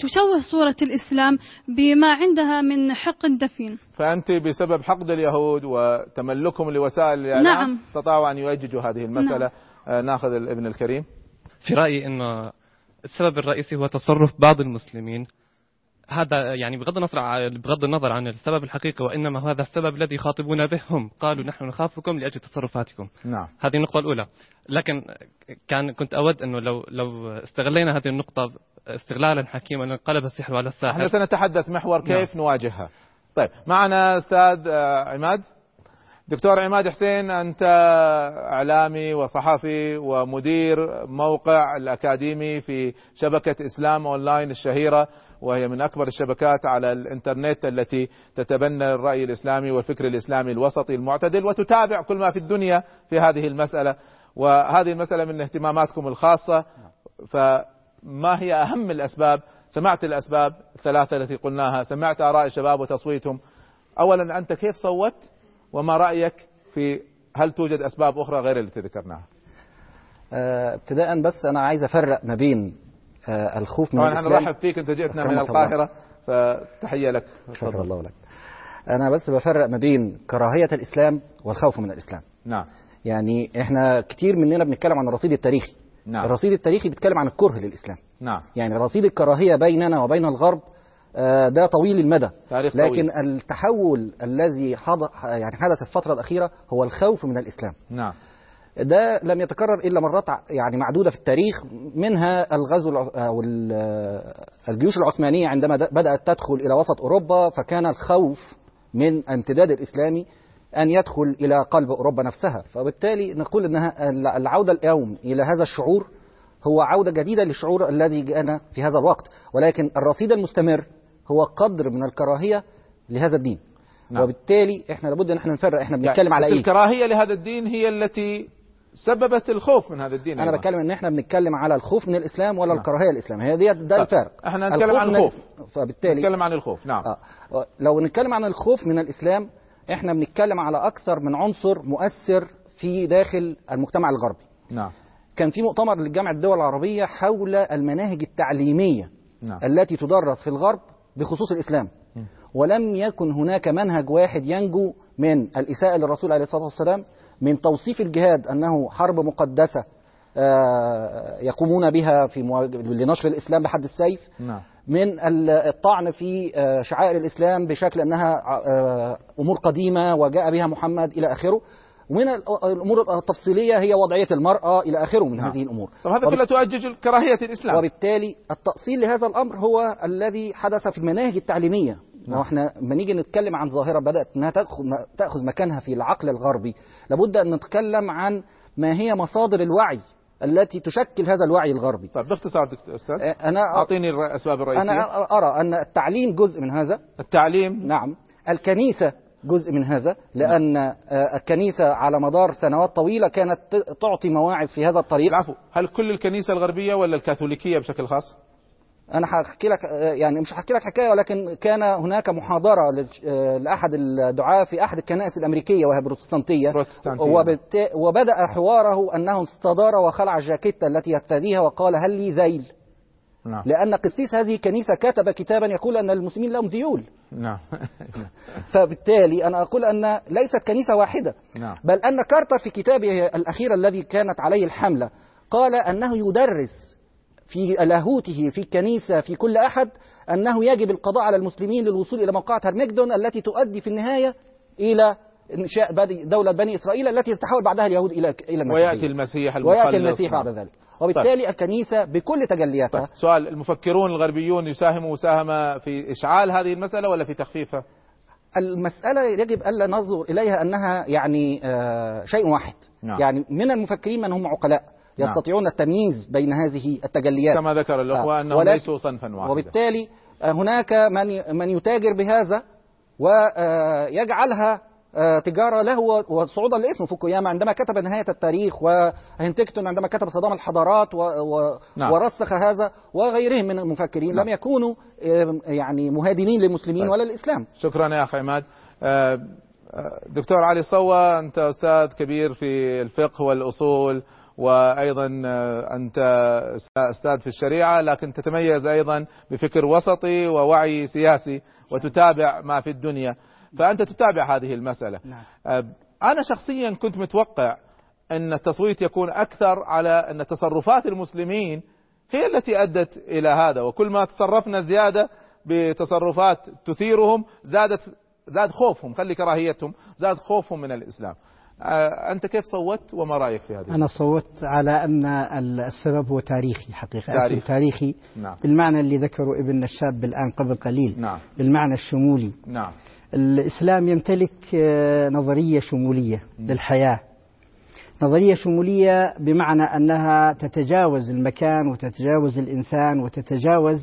تشوه صورة الإسلام بما عندها من حقد دفين. فأنت بسبب حقد اليهود وتملكهم لوسائل الإعلام نعم. استطاعوا أن يؤججوا هذه المسألة نعم. ناخذ الابن الكريم. في رأيي أن السبب الرئيسي هو تصرف بعض المسلمين، هذا يعني بغض النظر عن السبب الحقيقي، وإنما هذا السبب الذي خاطبونا به هم، قالوا نحن نخافكم لأجل تصرفاتكم نعم. هذه النقطة الأولى، لكن كنت أود أنه لو استغلينا هذه النقطة استغلالا حكيما لانقلب السحر على الساحر. نحن سنتحدث محور كيف نعم. نواجهها. طيب معنا أستاذ عماد. دكتور عماد حسين، أنت إعلامي وصحفي ومدير موقع الأكاديمي في شبكة إسلام أونلاين الشهيرة، وهي من أكبر الشبكات على الإنترنت التي تتبنى الرأي الإسلامي والفكر الإسلامي الوسطي المعتدل، وتتابع كل ما في الدنيا في هذه المسألة، وهذه المسألة من اهتماماتكم الخاصة. فما هي أهم الأسباب؟ سمعت الأسباب الثلاثة التي قلناها، سمعت آراء الشباب وتصويتهم. أولا أنت كيف صوت؟ وما رأيك في هل توجد أسباب أخرى غير اللي تذكرناها؟ ابتداء بس أنا عايز أفرق ما بين الخوف من الإسلام. أنا رحب فيك، أنت جئتنا من القاهرة فتحية لك. شكرا الله لك. أنا بس بفرق ما بين كراهية الإسلام والخوف من الإسلام. نعم. يعني إحنا كتير مننا بنتكلم عن الرصيد التاريخي. نعم. الرصيد التاريخي بيتكلم عن الكره للإسلام. نعم. يعني رصيد الكراهية بيننا وبين الغرب ده طويل المدى، لكن طويل. التحول الذي حدث الفترة الأخيرة هو الخوف من الإسلام نعم. ده لم يتكرر إلا مرات يعني معدودة في التاريخ، منها الغزو أو الجيوش العثمانية عندما بدأت تدخل إلى وسط أوروبا، فكان الخوف من امتداد الإسلامي أن يدخل إلى قلب أوروبا نفسها، فبالتالي نقول أنها العودة اليوم إلى هذا الشعور هو عودة جديدة للشعور الذي جاءنا في هذا الوقت، ولكن الرصيد المستمر هو قدر من الكراهية لهذا الدين نعم. وبالتالي احنا لابد ان احنا نفرق احنا بنتكلم يعني على ايه. الكراهية لهذا الدين هي التي سببت الخوف من هذا الدين. انا أيضاً بتكلم ان احنا بنتكلم على الخوف من الاسلام ولا نعم. الكراهية الاسلام، هي دي ده الفرق. احنا نتكلم عن الخوف، فبالتالي نتكلم عن الخوف نعم. لو نتكلم عن الخوف من الاسلام احنا بنتكلم على اكثر من عنصر مؤثر في داخل المجتمع الغربي نعم. كان في مؤتمر لجامعة الدول العربية حول المناهج التعليمية نعم. التي تدرس في الغرب بخصوص الإسلام، ولم يكن هناك منهج واحد ينجو من الإساءة للرسول عليه الصلاة والسلام، من توصيف الجهاد أنه حرب مقدسة يقومون بها في لنشر الإسلام بحد السيف نعم. من الطعن في شعائر الإسلام بشكل أنها أمور قديمة وجاء بها محمد إلى آخره، ومن الأمور التفصيلية هي وضعية المرأة إلى آخره من هذه الأمور. طب هذا كله تؤجج كراهية الإسلام، وبالتالي التأصيل لهذا الأمر هو الذي حدث في المناهج التعليمية. واحنا لما نيجي نتكلم عن ظاهرة بدأت أنها تأخذ مكانها في العقل الغربي، لابد أن نتكلم عن ما هي مصادر الوعي التي تشكل هذا الوعي الغربي. طب باختصار أستاذ، أنا أعطيني الأسباب الرئيسية. أنا أرى أن التعليم جزء من هذا. التعليم نعم. الكنيسة جزء من هذا، لأن الكنيسة على مدار سنوات طويلة كانت تعطي مواعظ في هذا الطريق. العفو، هل كل الكنيسة الغربية ولا الكاثوليكية بشكل خاص؟ أنا هحكي لك يعني مش هحكي لك حكاية، ولكن كان هناك محاضرة لأحد الدعاة في أحد الكنائس الأمريكية وهي بروتستانتية، وبدأ حواره أنه استدار وخلع الجاكيتة التي يرتديها وقال هل لي ذيل؟ لأن قسيس هذه الكنيسة كتب كتابا يقول أن المسلمين لهم ديول. فبالتالي أنا أقول أن ليست كنيسة واحدة، بل أن كارتر في كتابه الأخير الذي كانت عليه الحملة قال أنه يدرس في لاهوته في الكنيسة في كل أحد أنه يجب القضاء على المسلمين للوصول إلى موقعة هرمجدون التي تؤدي في النهاية إلى إنشاء دولة بني إسرائيل التي تتحول بعدها اليهود إلى المسيحية، ويأتي المسيح المخلص، ويأتي المسيح بعد ذلك. وبالتالي الكنيسة بكل تجلياتها. سؤال، المفكرون الغربيون يساهموا مساهمة في إشعال هذه المسألة ولا في تخفيفها؟ المسألة يجب ألا ننظر إليها أنها يعني شيء واحد. يعني من المفكرين من هم عقلاء يستطيعون التمييز بين هذه التجليات كما ذكر الأخوة أنهم ليسوا صنفا واحدا، وبالتالي هناك من يتاجر بهذا ويجعلها تجارة له وصعودا لاسمه. فوكوياما عندما كتب نهاية التاريخ، وهنتكتون عندما كتب صدام الحضارات ورسخ هذا، وغيرهم من المفكرين لم يكونوا يعني مهادنين للمسلمين ولا الإسلام. شكرا يا أخي عماد. دكتور علي الصوا، أنت أستاذ كبير في الفقه والأصول، وأيضا أنت أستاذ في الشريعة، لكن تتميز أيضا بفكر وسطي ووعي سياسي وتتابع ما في الدنيا، فأنت تتابع هذه المسألة. أنا شخصيا كنت متوقع أن التصويت يكون أكثر على أن تصرفات المسلمين هي التي أدت إلى هذا، وكل ما تصرفنا زيادة بتصرفات تثيرهم زاد خوفهم، خلي كراهيتهم، زاد خوفهم من الإسلام. أنت كيف صوت وما رأيك في هذا؟ أنا صوت على أن السبب هو تاريخي حقيقة، تاريخي بالمعنى اللي ذكره ابن الشاب الآن قبل قليل، بالمعنى الشمولي. الإسلام يمتلك نظرية شمولية للحياة، نظرية شمولية بمعنى أنها تتجاوز المكان وتتجاوز الإنسان وتتجاوز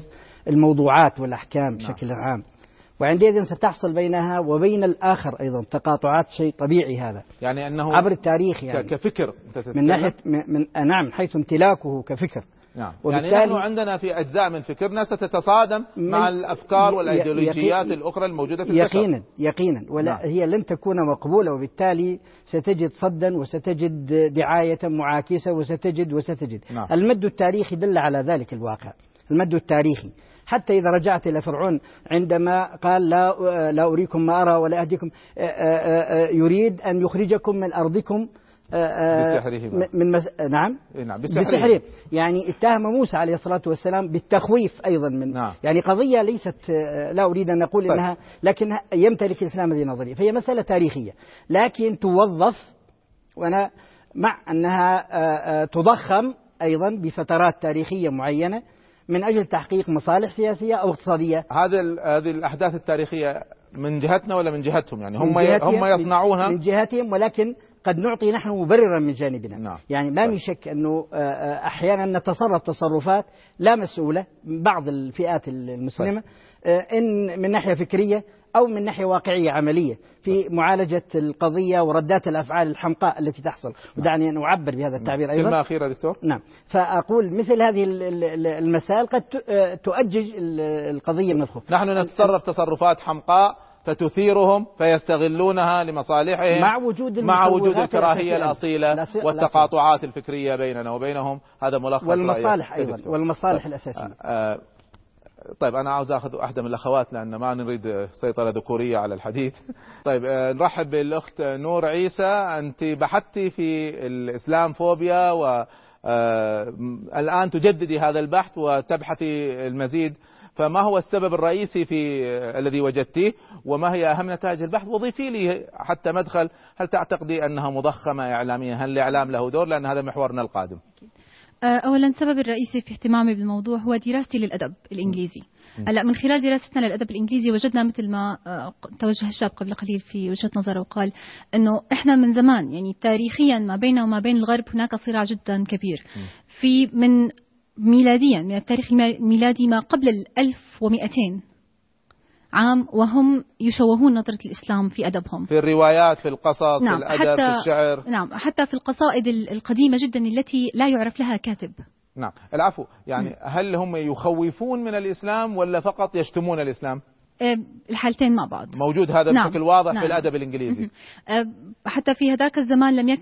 الموضوعات والأحكام بشكل عام، وعندئذ ستحصل بينها وبين الآخر أيضا تقاطعات، شيء طبيعي هذا، يعني أنه عبر التاريخ يعني كفكر من ناحية نعم، حيث امتلاكه كفكر. يعني نحن عندنا في أجزاء من فكرنا ستتصادم مع الأفكار والأيديولوجيات الأخرى الموجودة في البشر. يقينا ولا هي لن تكون مقبولة، وبالتالي ستجد صدا وستجد دعاية معاكسة وستجد المد التاريخي دل على ذلك الواقع، المد التاريخي. حتى إذا رجعت إلى فرعون عندما قال لا أريكم ما أرى ولا أهديكم، يريد أن يخرجكم من أرضكم من بسحرهم. يعني اتهم موسى عليه الصلاة والسلام بالتخويف أيضا من يعني قضية ليست، لا أريد أن أقول أنها، لكن يمتلك الإسلام هذه النظرية، فهي مسألة تاريخية لكن توظف، وأنا مع أنها تضخم أيضا بفترات تاريخية معينة من أجل تحقيق مصالح سياسية أو اقتصادية. هذه الأحداث التاريخية من جهتنا ولا من جهتهم؟ يعني هم يصنعونها من جهتهم، ولكن قد نعطي نحن مبررا من جانبنا. يعني ما من شك أنه أحيانا نتصرف تصرفات لا مسؤولة بعض الفئات المسلمة، إن من ناحية فكرية أو من ناحية واقعية عملية في معالجة القضية وردات الأفعال الحمقاء التي تحصل. ودعني أن أعبر بهذا التعبير أيضا. كلمة أخيرة دكتور. فأقول مثل هذه المسائل قد تؤجج القضية من الخوف. نحن نتصرف تصرفات حمقاء فتثيرهم فيستغلونها لمصالحهم، مع وجود الكراهية الأصيلة والتقاطعات الفكرية بيننا وبينهم. هذا ملخص والمصالح أيضا والمصالح الأساسية. طيب أنا عاوز أخذ أحدى من الأخوات لأن ما نريد سيطرة ذكورية على الحديث. طيب نرحب بالأخت نور عيسى، أنت بحثتي في الإسلام فوبيا والآن تجددي هذا البحث وتبحثي المزيد، فما هو السبب الرئيسي في الذي وجدتيه وما هي أهم نتائج البحث؟ وضيفي لي حتى مدخل، هل تعتقدي أنها مضخمة إعلاميا؟ هل الإعلام له دور؟ لأن هذا محورنا القادم. أولا السبب الرئيسي في اهتمامي بالموضوع هو دراستي للأدب الإنجليزي. هلا من خلال دراستنا للأدب الإنجليزي وجدنا مثل ما توجه الشاب قبل قليل في وجهة نظره وقال إنه إحنا من زمان يعني تاريخيا ما بيننا وما بين الغرب هناك صراع جدا كبير. في من ميلاديا، من التاريخ الميلادي ما قبل 1200 عام وهم يشوهون نظرة الإسلام في أدبهم، في الروايات، في القصص، في الأدب، في الشعر، حتى في القصائد القديمة جدا التي لا يعرف لها كاتب. العفو، يعني هل هم يخوفون من الإسلام ولا فقط يشتمون الإسلام؟ الحالتين مع بعض، موجود هذا بشكل واضح في الأدب الإنجليزي. حتى في هذاك الزمان لم يكن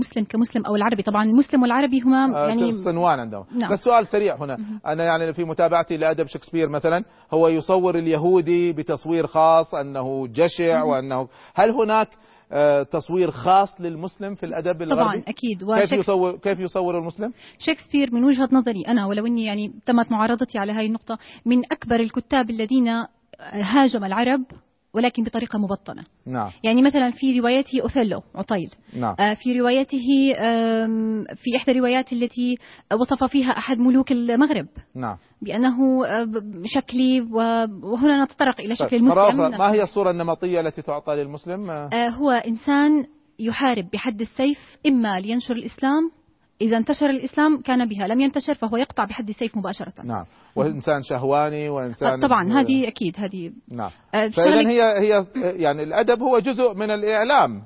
مسلم كمسلم أو العربي؟ طبعا المسلم والعربي هما يعني صنوان عندهم. نعم. بس سؤال سريع هنا، أنا يعني في متابعتي لأدب شكسبير مثلا هو يصور اليهودي بتصوير خاص أنه جشع وأنه، هل هناك تصوير خاص للمسلم في الأدب الغربي؟ طبعا أكيد. كيف يصور المسلم؟ شكسبير من وجهة نظري أنا، ولو أني يعني تمت معارضتي على هذه النقطة، من أكبر الكتاب الذين هاجم العرب ولكن بطريقة مبطنة. نعم. يعني مثلا في روايته أوثيلو عطيل. نعم. في روايته، في إحدى الروايات التي وصف فيها أحد ملوك المغرب. نعم. بأنه شكلي، وهنا نتطرق إلى شكل المسلم. ما هي الصورة النمطية التي تعطى للمسلم؟ هو إنسان يحارب بحد السيف، إما لينشر الإسلام، إذا انتشر الإسلام كان بها، لم ينتشر فهو يقطع بحد السيف مباشرة. نعم. وإنسان شهواني وإنسان طبعا هذه أكيد هذه. نعم. فإذا هي يعني الأدب هو جزء من الإعلام،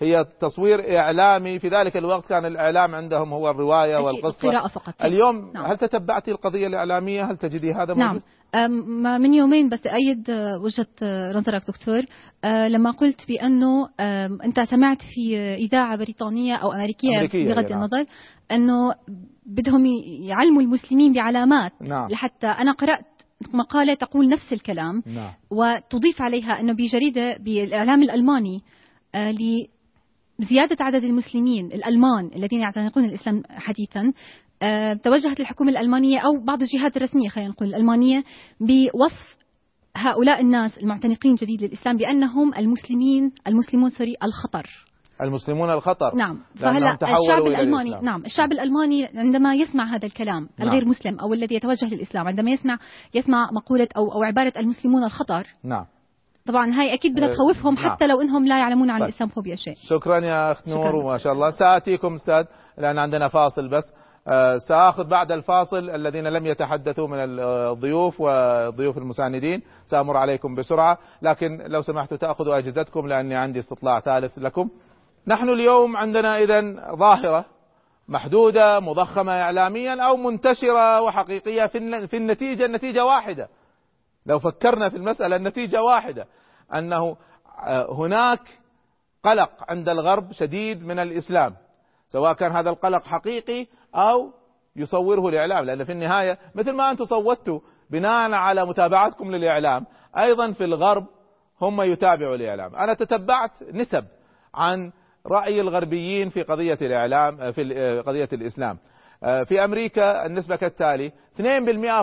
هي تصوير إعلامي. في ذلك الوقت كان الإعلام عندهم هو الرواية والقصة، القراءة فقط. اليوم نعم. هل تتبعتي القضية الإعلامية؟ هل تجدي هذا موجود؟ نعم. من يومين بس أيد وجهة نظرك دكتور، لما قلت بأنه أنت سمعت في إذاعة بريطانية أو أمريكية بغض النظر أنه بدهم يعلموا المسلمين بعلامات. نعم. لحتى أنا قرأت مقالة تقول نفس الكلام. نعم. وتضيف عليها أنه بجريدة بالإعلام الألماني لزيادة عدد المسلمين الألمان الذين يعتنقون الإسلام حديثا، توجهت الحكومة الألمانية أو بعض الجهات الرسمية، خلينا نقول الألمانية، بوصف هؤلاء الناس المعتنقين جديد للإسلام بأنهم المسلمون الخطر. المسلمون الخطر. نعم. فهلا الشعب الألماني، نعم الشعب الألماني عندما يسمع هذا الكلام الغير مسلم أو الذي يتوجه للإسلام، عندما يسمع مقولة أو عبارة المسلمون الخطر، نعم طبعا هاي اكيد بدها تخوفهم حتى لو انهم لا يعلمون عن الإسلاموفوبيا شيء. شكرا يا اخت نور، وما شاء الله. سآتيكم استاذ لان عندنا فاصل، بس سآخذ بعد الفاصل الذين لم يتحدثوا من الضيوف وضيوف المساندين، سأمر عليكم بسرعة، لكن لو سمحتوا تأخذوا أجهزتكم لأني عندي استطلاع ثالث لكم. نحن اليوم عندنا إذن ظاهرة محدودة مضخمة إعلاميا أو منتشرة وحقيقية، في النتيجة النتيجة واحدة. لو فكرنا في المسألة النتيجة واحدة، أنه هناك قلق عند الغرب شديد من الإسلام، سواء كان هذا القلق حقيقي أو يصوره الإعلام، لأن في النهاية مثل ما أنتم صوتوا بناء على متابعتكم للإعلام، أيضا في الغرب هم يتابعوا الإعلام. أنا تتبعت نسب عن رأي الغربيين في قضية الإعلام، في قضية الإسلام. في أمريكا النسبة كالتالي: 2%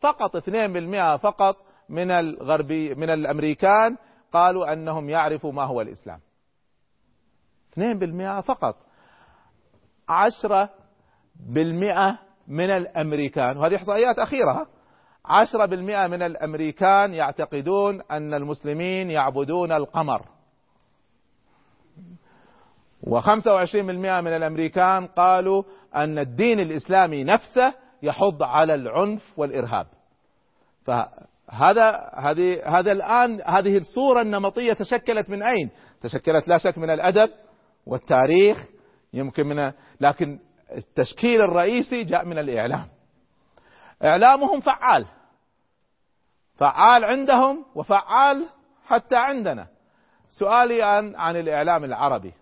فقط 2% فقط من الأمريكان قالوا أنهم يعرفوا ما هو الإسلام. 2% فقط. 10% من الأمريكان، وهذه إحصائيات أخيرة، 10% من الأمريكان يعتقدون أن المسلمين يعبدون القمر، و25% من الأمريكان قالوا أن الدين الإسلامي نفسه يحض على العنف والإرهاب. فهذا الآن هذه الصورة النمطية تشكلت من أين؟ تشكلت لا شك من الأدب والتاريخ، يمكن من، لكن التشكيل الرئيسي جاء من الإعلام. إعلامهم فعال عندهم وفعال حتى عندنا. سؤالي عن الإعلام العربي.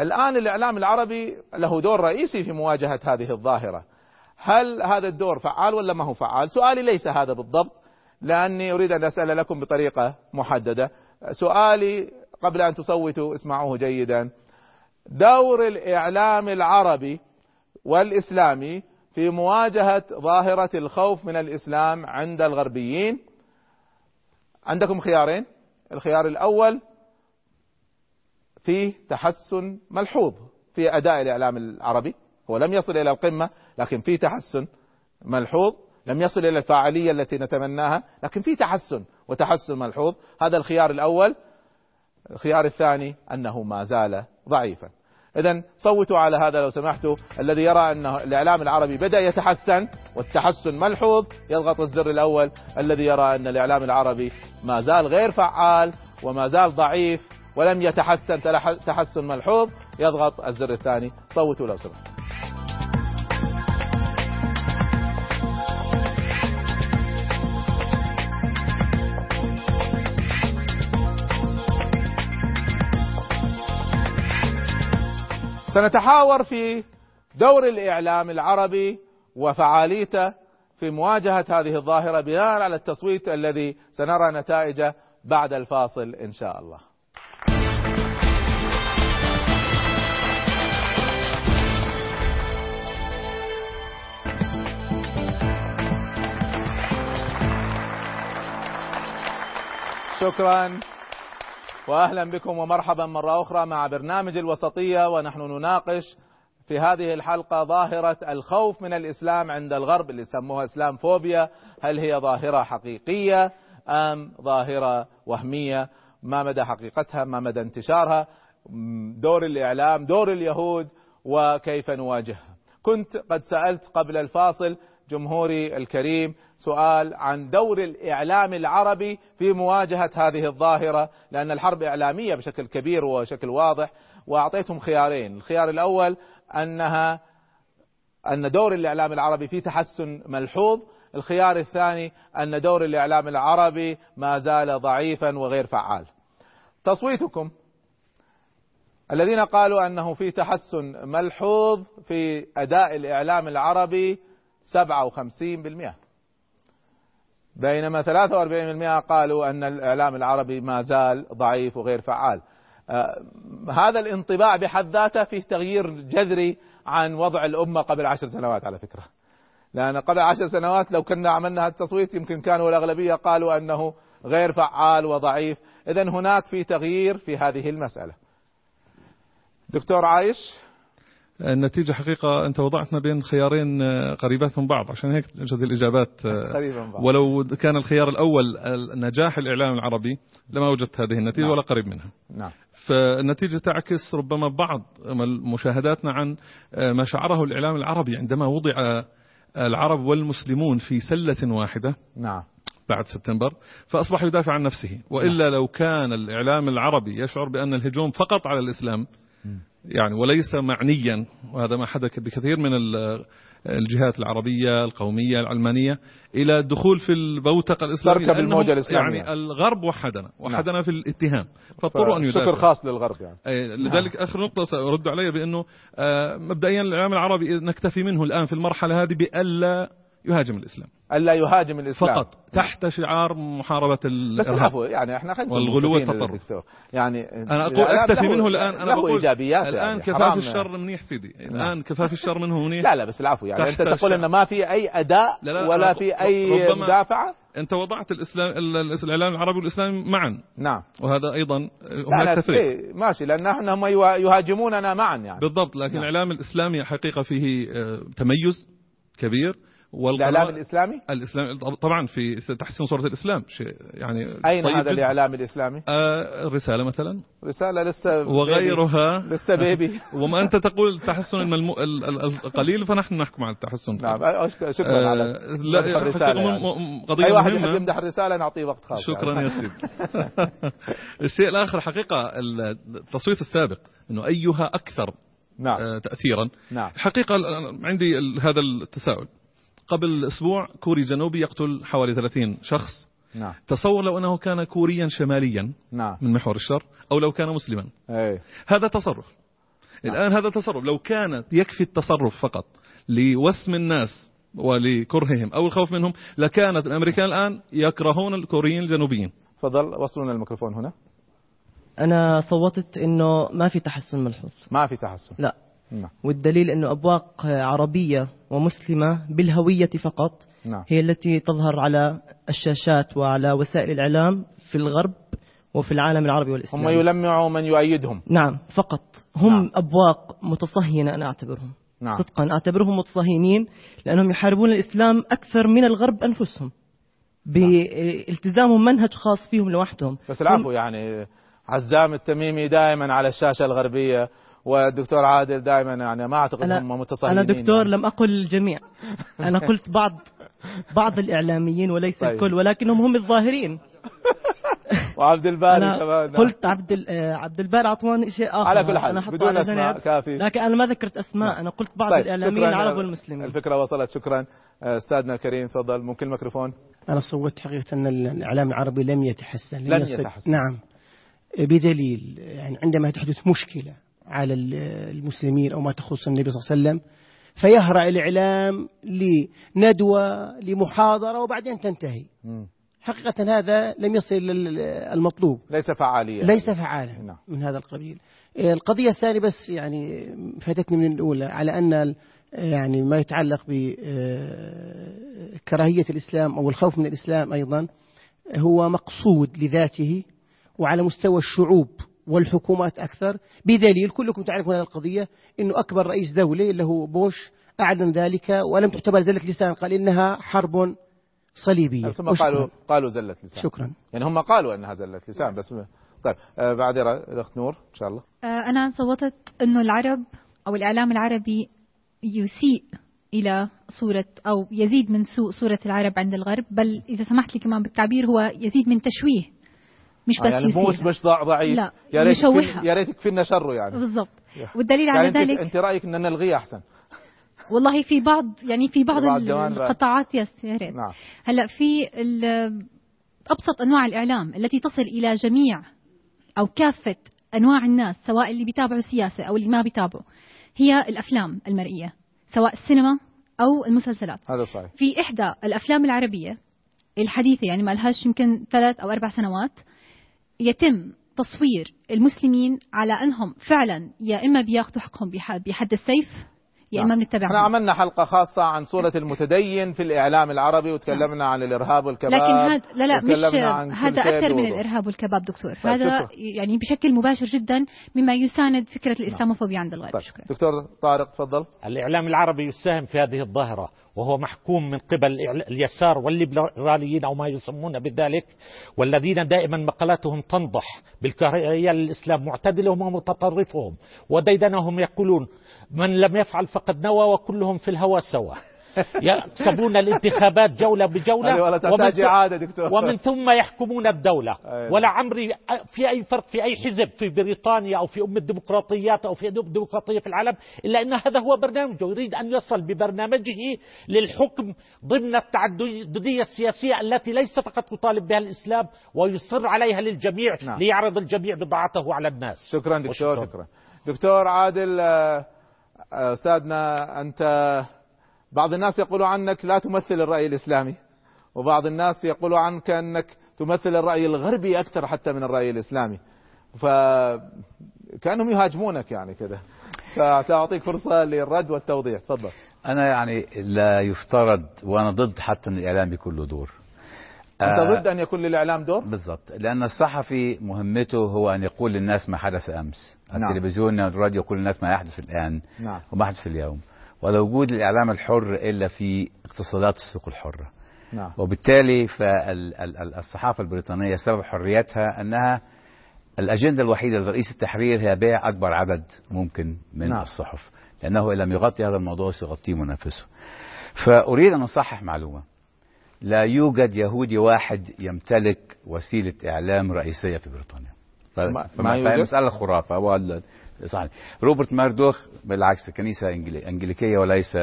الآن الإعلام العربي له دور رئيسي في مواجهة هذه الظاهرة، هل هذا الدور فعال ولا ما هو فعال؟ سؤالي ليس هذا بالضبط، لأني أريد أن أسأل لكم بطريقة محددة. سؤالي قبل أن تصوتوا اسمعوه جيدا: دور الإعلام العربي والإسلامي في مواجهة ظاهرة الخوف من الإسلام عند الغربيين. عندكم خيارين: الخيار الأول فيه تحسن ملحوظ في أداء الإعلام العربي، هو لم يصل إلى القمة لكن فيه تحسن ملحوظ، لم يصل إلى الفاعلية التي نتمناها لكن فيه تحسن وتحسن ملحوظ، هذا الخيار الأول. الخيار الثاني أنه ما زال ضعيفا. إذن صوتوا على هذا لو سمحتوا، الذي يرى أن الإعلام العربي بدأ يتحسن والتحسن ملحوظ يضغط الزر الأول، الذي يرى أن الإعلام العربي ما زال غير فعال وما زال ضعيف ولم يتحسن تحسن ملحوظ يضغط الزر الثاني. صوتوا لو سمحتوا. سنتحاور في دور الإعلام العربي وفعاليته في مواجهة هذه الظاهرة بناء على التصويت الذي سنرى نتائجه بعد الفاصل إن شاء الله. شكرا وأهلا بكم ومرحبا مرة أخرى مع برنامج الوسطية، ونحن نناقش في هذه الحلقة ظاهرة الخوف من الإسلام عند الغرب اللي يسموها إسلاموفوبيا. هل هي ظاهرة حقيقية أم ظاهرة وهمية؟ ما مدى حقيقتها؟ ما مدى انتشارها؟ دور الإعلام، دور اليهود، وكيف نواجهها؟ كنت قد سألت قبل الفاصل جمهوري الكريم سؤال عن دور الإعلام العربي في مواجهة هذه الظاهرة، لأن الحرب إعلامية بشكل كبير وشكل واضح، وأعطيتهم خيارين. الخيار الأول أن دور الإعلام العربي في تحسن ملحوظ. الخيار الثاني أن دور الإعلام العربي ما زال ضعيفا وغير فعال. تصويتكم. الذين قالوا أنه في تحسن ملحوظ في أداء الإعلام العربي 57%، بينما 43% قالوا أن الإعلام العربي ما زال ضعيف وغير فعال. هذا الانطباع بحد ذاته فيه تغيير جذري عن وضع الأمة قبل 10 سنوات على فكرة، لأن قبل 10 سنوات لو كنا عملنا التصويت يمكن كانوا الأغلبية قالوا أنه غير فعال وضعيف. إذن هناك في تغيير في هذه المسألة. دكتور عايش، النتيجة حقيقة أنت وضعتنا بين خيارين قريبات من بعض، عشان هيك جد الإجابات قريبة من بعض. ولو كان الخيار الأول نجاح الإعلام العربي لما وجدت هذه النتيجة. نعم. ولا قريب منها. نعم. فالنتيجة تعكس ربما بعض مشاهداتنا عن ما شعره الإعلام العربي عندما وضع العرب والمسلمون في سلة واحدة. نعم. بعد سبتمبر فأصبح يدافع عن نفسه، وإلا نعم. لو كان الإعلام العربي يشعر بأن الهجوم فقط على الإسلام يعني وليس معنيا، وهذا ما حدث بكثير من الجهات العربية القومية العلمانية، إلى الدخول في البوتقة الإسلامية، يعني الغرب وحدنا نعم. في الاتهام، فاضطروا أن يدافع. شكر خاص للغرب يعني. لذلك آخر نقطة سأرد عليها بأنه مبدئيا الإعلام العربي نكتفي منه الآن في المرحلة هذه بألا يهاجم الإسلام، ألا يهاجم الإسلام فقط تحت شعار محاربة الإرهاب. يعني احنا والغلو والتطرف، يعني انا اقول اكتفي منه الآن. انا بقول ايجابيات الآن يعني. كفاف الشر منيح سيدي. الآن كفاف الشر منه منيح. لا بس العفو، يعني انت تقول ان ما في اي اداء ولا في اي مدافعة. انت وضعت الإعلام العربي والإسلام معا. نعم. وهذا ايضا هناك تفريق. ماشي، لان احنا هم يهاجموننا معا يعني. بالضبط. لكن الإعلام الإسلامي حقيقة فيه تميز كبير. الإعلام الإسلامي؟ طبعا في تحسين صورة الإسلام شيء يعني. أين طيب هذا الإعلام الإسلامي؟ الرسالة مثلا، رسالة لسه وغيرها لسه بيبي. وما أنت تقول تحسن القليل فنحن نحكم على التحسن. نعم. شكرا على الرسالة يعني. قضية أي واحد يحب يمدح الرسالة نعطيه وقت خاص. شكرا يعني. يا سيدي. الشيء الآخر حقيقة التصويت السابق أنه أيها أكثر. نعم. تأثيرا. نعم. حقيقة عندي هذا التساؤل. قبل أسبوع كوري جنوبي يقتل حوالي 30 شخص. نعم. تصور لو أنه كان كوريا شماليا. نعم. من محور الشر، أو لو كان مسلما. أي. هذا تصرف. نعم. الآن هذا تصرف لو كان يكفي التصرف فقط لوسم الناس ولكرههم أو الخوف منهم لكانت الأمريكان الآن يكرهون الكوريين الجنوبيين. تفضل وصلنا الميكروفون هنا. أنا صوتت إنه ما في تحسن ملحوظ. ما في تحسن. لا. نعم. والدليل أنه أبواق عربية ومسلمة بالهوية فقط. نعم. هي التي تظهر على الشاشات وعلى وسائل الإعلام في الغرب وفي العالم العربي والإسلامي. هم يلمعوا من يؤيدهم. نعم. فقط هم. نعم. أبواق متصهينة. أنا أعتبرهم. نعم. صدقا أعتبرهم متصهينين، لأنهم يحاربون الإسلام أكثر من الغرب أنفسهم بالتزامهم منهج خاص فيهم لوحدهم. بس العفو يعني، عزام التميمي دائما على الشاشة الغربية، والدكتور عادل دائما يعني ما أعتقد هم متصالحين. أنا دكتور يعني. لم أقل الجميع، أنا قلت بعض الإعلاميين وليس طيب. الكل، ولكنهم هم الظاهرين. وعبد الباري كمان قلت عبد الباري عطوان شيء آخر. على كل حال بدون أسماء كافي، لكن أنا ما ذكرت أسماء. نعم. أنا قلت بعض طيب. الإعلاميين العرب والمسلمين. الفكرة وصلت. شكرا. أستاذنا الكريم تفضل، ممكن الميكروفون. أنا صوت حقيقة أن الإعلام العربي لم يتحسن. نعم. بدليل يعني عندما تحدث مشكلة على المسلمين أو ما تخص النبي صلى الله عليه وسلم، فيهرع الإعلام لندوة لمحاضرة وبعدين تنتهي. حقيقة هذا لم يصل المطلوب، ليس فعالية، ليس فعالة من هذا القبيل. القضية الثانية بس يعني فاتتني من الأولى، على أن يعني ما يتعلق بكراهية الإسلام أو الخوف من الإسلام أيضا هو مقصود لذاته وعلى مستوى الشعوب والحكومات أكثر، بدليل كلكم تعرفون هذه القضية، أنه أكبر رئيس دولة اللي هو بوش أعلن ذلك ولم تعتبر ذلك لسان، قال إنها حرب صليبية. ثم قالوا زلة لسان. شكرا. يعني هم قالوا أنها زلة لسان بس. طيب بعد الأخت نور إن شاء الله. أنا صوتت أنه العرب أو الإعلام العربي يسيء إلى صورة أو يزيد من سوء صورة العرب عند الغرب، بل إذا سمحت لي كمان بالتعبير هو يزيد من تشويه، مش بس يعني يسيء، مش ضعيف، لا يشوهها. يا ريت يكفينا شره يعني. بالضبط. والدليل يعني على ذلك أنت رأيك أننا نلغيه أحسن؟ والله في بعض يعني في بعض القطاعات يا ريت. نعم. هلا في أبسط أنواع الإعلام التي تصل إلى جميع أو كافة أنواع الناس، سواء اللي بيتابعوا سياسة أو اللي ما بيتابعوا، هي الأفلام المرئية، سواء السينما أو المسلسلات. هذا صحيح. في إحدى الأفلام العربية الحديثة يعني ما لهاش يمكن 3 أو 4 سنوات يتم تصوير المسلمين على أنهم فعلا يا إما بياخذوا حقهم بحد السيف يا إما بنتبعهم. احنا عملنا حلقة خاصة عن صورة المتدين في الإعلام العربي وتكلمنا عن الإرهاب والكباب، لكن هذا لا مش هذا أكثر من الإرهاب والكباب دكتور، هذا شكرا. يعني بشكل مباشر جدا مما يساند فكرة الإسلاموفوبيا عند الغرب. شكرا. دكتور طارق تفضل. الإعلام العربي يساهم في هذه الظاهرة وهو محكوم من قبل اليسار والليبراليين أو ما يسمون بذلك، والذين دائما مقالاتهم تنضح بالكراهية للإسلام، معتدلهم ومتطرفهم وديدنهم يقولون من لم يفعل فقد نوى وكلهم في الهوى سوا، يكسبون الانتخابات جولة بجولة ومن ثم يحكمون الدولة. ولا عمري في أي فرق في أي حزب في بريطانيا أو في أم الديمقراطيات أو في الديمقراطية في العالم، إلا أن هذا هو برنامجه، يريد أن يصل ببرنامجه للحكم ضمن التعددية السياسية التي ليس فقط يطالب بها الإسلام ويصر عليها للجميع. نعم. ليعرض الجميع بضاعته على الناس. شكرا دكتور. شكرا دكتور عادل. أستاذنا أنت بعض الناس يقولوا عنك لا تمثل الرأي الإسلامي، وبعض الناس يقولوا عنك أنك تمثل الرأي الغربي أكثر حتى من الرأي الإسلامي، فكأنهم يهاجمونك يعني كده، فسأعطيك فرصة للرد والتوضيح. تفضل. أنا يعني لا يفترض، وأنا ضد حتى أن الإعلام يكون له دور. أنت ضد أن يكون للإعلام دور؟ بالضبط، لأن الصحفي مهمته هو أن يقول للناس ما حدث أمس. نعم. التلفزيون والراديو يقول للناس ما يحدث الآن. نعم. وما يحدث اليوم، ولا وجود الإعلام الحر إلا في اقتصادات السوق الحرة. نعم. وبالتالي فالصحافة البريطانية سبب حريتها أنها الأجندة الوحيدة لرئيس التحرير هي بيع أكبر عدد ممكن من نعم. الصحف، لأنه إن لم يغطي هذا الموضوع سيغطيه منافسه. فأريد أن أصحح معلومة، لا يوجد يهودي واحد يمتلك وسيلة إعلام رئيسية في بريطانيا. فهي مسألة خرافة. صحيح. روبرت ماردوخ بالعكس كنيسة أنجليكية وليس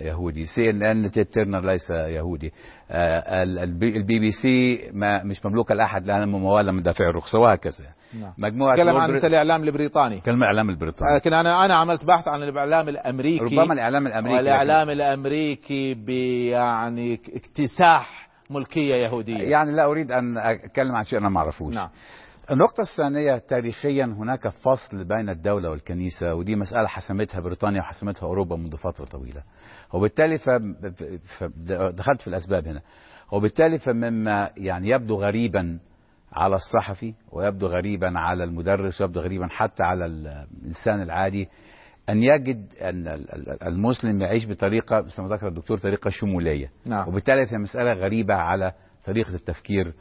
يهودي. CNN تيرنر ليس يهودي. البي بي سي مش مملوكة لأحد لأنها ممولة من دافع الرخصة وهكذا. نعم. مجموعة كلام عن الإعلام البريطاني. كلام الإعلام البريطاني. لكن أنا عملت بحث عن الإعلام الأمريكي. ربما الإعلام الأمريكي. الإعلام الأمريكي بيعني اكتساح ملكية يهودية. يعني لا أريد أن أتكلم عن شيء أنا ما أعرفوش. نعم. النقطة الثانية، تاريخيا هناك فصل بين الدولة والكنيسة، ودي مسألة حسمتها بريطانيا وحسمتها أوروبا منذ فترة طويلة، وبالتالي دخلت في الأسباب هنا، وبالتالي فمما يعني يبدو غريبا على الصحفي ويبدو غريبا على المدرس ويبدو غريبا حتى على الإنسان العادي أن يجد أن المسلم يعيش بطريقة مثل ما ذكر الدكتور طريقة شمولية. نعم. وبالتالي هي مسألة غريبة على طريقة التفكير.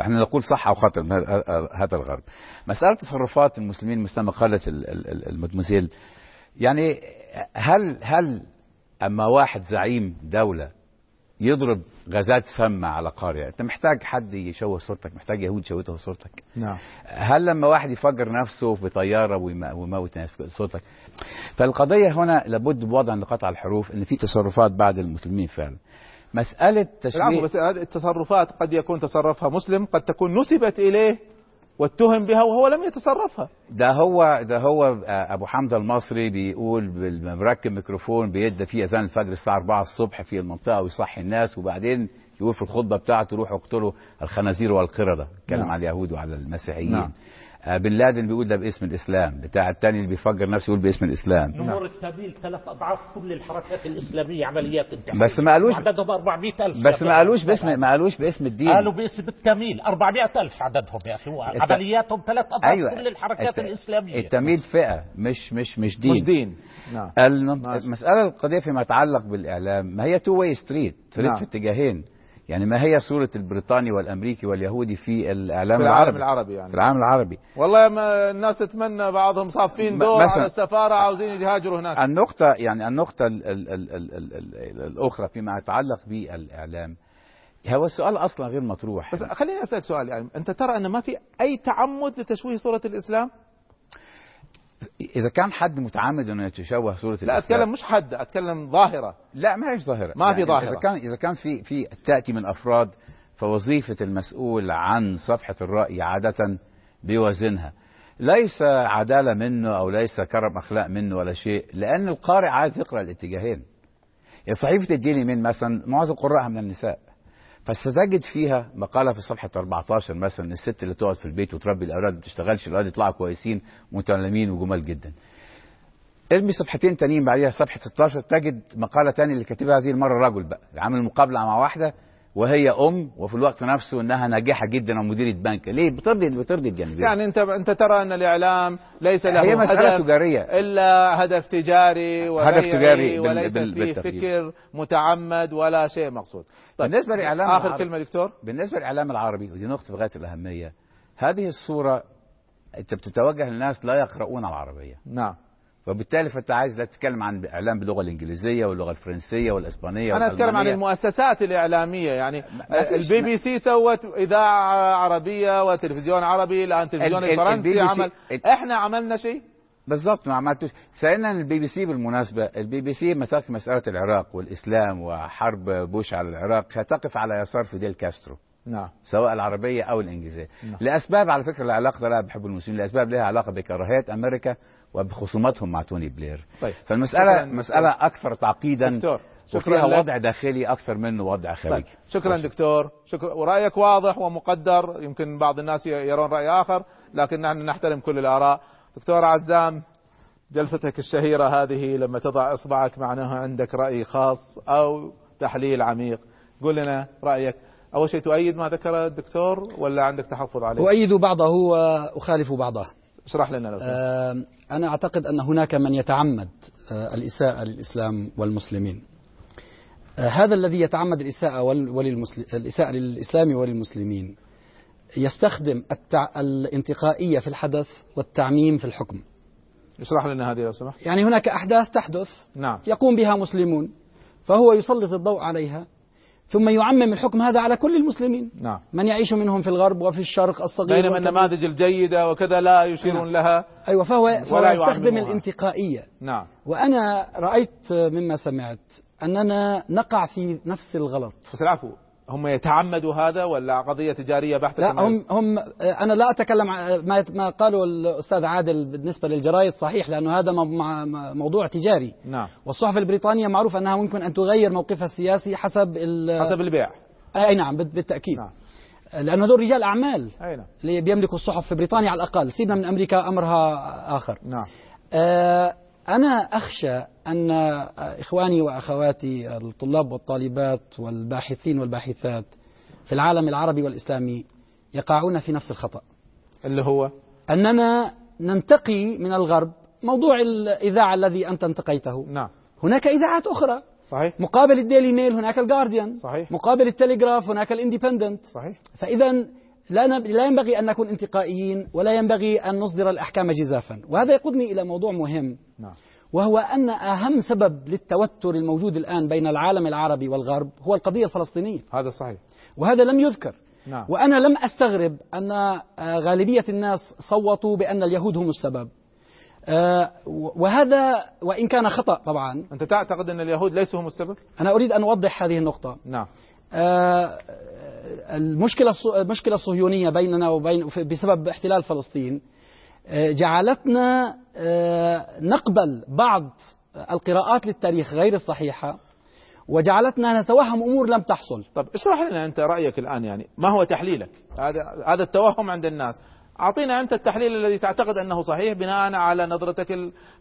احنا نقول صح او خطأ من هذا الغرب. مسألة تصرفات المسلمين مثلما قالت المدمزيل، يعني هل اما واحد زعيم دولة يضرب غازات سامة على قارئ، انت محتاج حد يشوه صورتك، محتاج يهود يشوهوا صورتك. نعم. هل لما واحد يفجر نفسه بطيارة ويموت صورتك؟ فالقضية هنا لابد بوضع لقطع الحروف ان في تصرفات بعض المسلمين فعلا. مسألة تشويه، بس التصرفات قد يكون تصرفها مسلم، قد تكون نسبت إليه واتهم بها وهو لم يتصرفها. ده هو أبو حمزة المصري بيقول بالمركب ميكروفون بيدى فيه أذان الفجر الساعة 4 الصبح في المنطقة ويصحي الناس، وبعدين يقول في الخطبة بتاعته روحوا اقتلوا الخنازير والقردة، كلام على اليهود وعلى المسيحيين. بن لادن بيقول ده باسم الإسلام، بتاع التاني اللي بيفجر نفسه يقول باسم الإسلام. نمر التابيل 3 أضعاف كل الحركات الإسلامية عمليات التحرير، بس ما قالوش عددهم 400,000. بس ما قالوش باسم، ما قالوش باسم الدين، قالوا باسم التميل. 400,000 عددهم يا أخي، عملياتهم 3 أضعاف أيوة كل الحركات الإسلامية. التميل فئة مش دين. نعم. المسألة القضية فيما يتعلق بالإعلام، ما هي تو واي ستريت، طريق في اتجاهين. يعني ما هي صورة البريطاني والأمريكي واليهودي في الإعلام العربي يعني. في العالم العربي والله ما الناس اتمنى بعضهم صافين دور على السفارة عاوزين يهاجروا هناك. النقطة يعني النقطة الأخرى فيما يتعلق بالإعلام، هو السؤال أصلا غير مطروح. بس خليني أسألك سؤال، يعني أنت ترى أن ما في أي تعمد لتشويه صورة الإسلام؟ إذا كان حد متعمد أنه يتشوه صورة الإسلام، لا أتكلم مش حد، أتكلم ظاهرة. لا ما هيش ظاهرة، ما يعني في ظاهرة. إذا كان في تأتي من أفراد، فوظيفة المسؤول عن صفحة الرأي عادة بيوازنها، ليس عدالة منه أو ليس كرم أخلاق منه ولا شيء، لأن القارئ عايز يقرأ الاتجاهين. صحيفة الديلي ميل مثلا معظم قراءها من النساء، فستجد فيها مقالة في صفحة 14 مثلا، الست اللي تقعد في البيت وتربي الأولاد ما بتشتغلش، الأولاد يطلعوا كويسين متعلمين وجمال جدا. ارمي صفحتين تانيين بعديها صفحة 16 تجد مقالة تانية اللي كاتبها هذه المرة رجل، بقى عامل مقابلة مع واحدة وهي أم وفي الوقت نفسه أنها ناجحة جدا ومديرة بنك. ليه؟ بترضي الجانبين. يعني أنت ترى أن الإعلام ليس له هي مسألة تجارية إلا هدف تجاري وليس فيه فكر متعمد ولا شيء مقصود. طيب بالنسبة للإعلام آخر كلمة دكتور، بالنسبة للإعلام العربي، ودي نقطة في غاية الأهمية، هذه الصورة أنت بتتوجه للناس لا يقرؤون العربية. نعم. وبالتالي فانت عايز لا تتكلم عن الاعلام باللغه الانجليزيه واللغه الفرنسيه والاسبانيه. انا اتكلم عن المؤسسات الاعلاميه، يعني البي بي سي سوت اذاعه عربيه وتلفزيون عربي، الان تلفزيون الفرنسي عمل، احنا عملنا شيء بالظبط ما عملتوش. سالنا البي بي سي، بالمناسبه البي بي سي مسك مساله العراق والاسلام وحرب بوش على العراق، هتقف على يسار فيديل كاسترو. نعم. سواء العربيه او الانجليزيه. نعم. لاسباب على فكره لها علاقه لا بحب المسلمين، لاسباب لها علاقه بكراهيه امريكا وبخصوماتهم مع توني بلير. طيب. فالمسألة مسألة أكثر تعقيدا دكتور. شكرا لك. وضع داخلي أكثر منه وضع خارجي. طيب. شكرا دكتور، شكرا، ورأيك واضح ومقدر، يمكن بعض الناس يرون رأي آخر لكن نحن نحترم كل الآراء. دكتور عزام، جلستك الشهيرة هذه لما تضع إصبعك معناها عندك رأي خاص أو تحليل عميق، قل لنا رأيك. أول شيء تؤيد ما ذكر الدكتور ولا عندك تحفظ عليه؟ أؤيد بعضه وأخالف بعضه. اشرح لنا لو سمحت. أنا أعتقد أن هناك من يتعمد الإساءة للإسلام والمسلمين. هذا الذي يتعمد الإساءة للإسلام وللمسلمين يستخدم الانتقائية في الحدث والتعميم في الحكم. اشرح لنا هذه لو سمحت. يعني هناك أحداث تحدث. نعم. يقوم بها مسلمون، فهو يسلط الضوء عليها ثم يعمم الحكم هذا على كل المسلمين. نعم. من يعيش منهم في الغرب وفي الشرق الصغير، بينما النماذج الجيدة وكذا لا يشيرون لها. أيوة، فهو يستخدم الانتقائية. نعم. وأنا رأيت مما سمعت أننا نقع في نفس الغلط. بس العفو، هم يتعمدوا هذا ولا قضية تجارية بحتة؟ لا، هم أنا لا أتكلم عن ما قاله الأستاذ عادل بالنسبة للجرايد، صحيح، لأنه هذا موضوع تجاري. نعم. والصحف البريطانية معروف أنها ممكن أن تغير موقفها السياسي حسب البيع. أي نعم، بالتأكيد. نعم. لأنه هذول رجال أعمال. أي نعم. اللي بيملكوا الصحف في بريطانيا على الأقل، سيبنا من أمريكا أمرها آخر. نعم. أنا أخشى أن إخواني وأخواتي الطلاب والطالبات والباحثين والباحثات في العالم العربي والإسلامي يقعون في نفس الخطأ، اللي هو أننا ننتقي من الغرب. موضوع الإذاعة الذي أنت انتقيته. نعم. هناك إذاعات أخرى. صحيح. مقابل الديلي ميل هناك الغارديان. صحيح. مقابل التلغراف هناك الاندبندنت. صحيح. فإذا لا ينبغي أن نكون انتقائيين، ولا ينبغي أن نصدر الأحكام جزافا. وهذا يقودني إلى موضوع مهم. نعم. وهو أن أهم سبب للتوتر الموجود الآن بين العالم العربي والغرب هو القضية الفلسطينية. هذا صحيح، وهذا لم يذكر. نعم. وأنا لم أستغرب أن غالبية الناس صوتوا بأن اليهود هم السبب، وهذا وإن كان خطأ طبعا. أنت تعتقد أن اليهود ليسوا هم السبب؟ أنا أريد أن أوضح هذه النقطة. نعم. المشكلة الصهيونية بيننا وبين بسبب احتلال فلسطين جعلتنا نقبل بعض القراءات للتاريخ غير الصحيحة، وجعلتنا نتوهم أمور لم تحصل. طب اشرح لنا أنت رأيك الآن، يعني ما هو تحليلك؟ هذا التوهم عند الناس، أعطينا أنت التحليل الذي تعتقد أنه صحيح بناء على نظرتك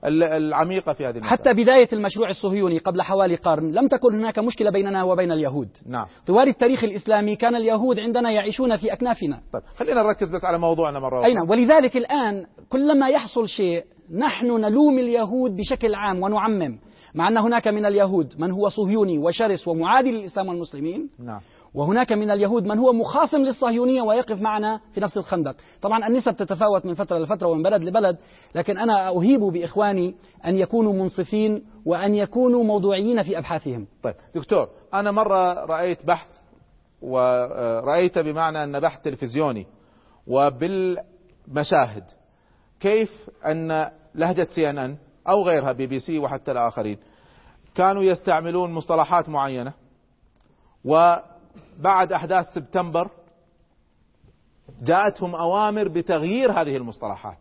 العميقة في هذه المسألة. حتى بداية المشروع الصهيوني قبل حوالي قرن لم تكن هناك مشكلة بيننا وبين اليهود. نعم. طوال التاريخ الإسلامي كان اليهود عندنا يعيشون في أكنافنا. طيب خلينا نركز بس على موضوعنا مرة أخرى. ولذلك الآن كلما يحصل شيء نحن نلوم اليهود بشكل عام ونعمم، مع أن هناك من اليهود من هو صهيوني وشرس ومعادي للإسلام والمسلمين. نعم. وهناك من اليهود من هو مخاصم للصهيونية ويقف معنا في نفس الخندق. طبعا النسب تتفاوت من فترة لفترة ومن بلد لبلد، لكن أنا أهيب بإخواني أن يكونوا منصفين وأن يكونوا موضوعيين في أبحاثهم. طيب دكتور، أنا مرة رأيت بحث، ورأيت بمعنى أن بحث تلفزيوني وبالمشاهد، كيف أن لهجة CNN أو غيرها BBC وحتى الآخرين كانوا يستعملون مصطلحات معينة، وبعد أحداث سبتمبر جاءتهم أوامر بتغيير هذه المصطلحات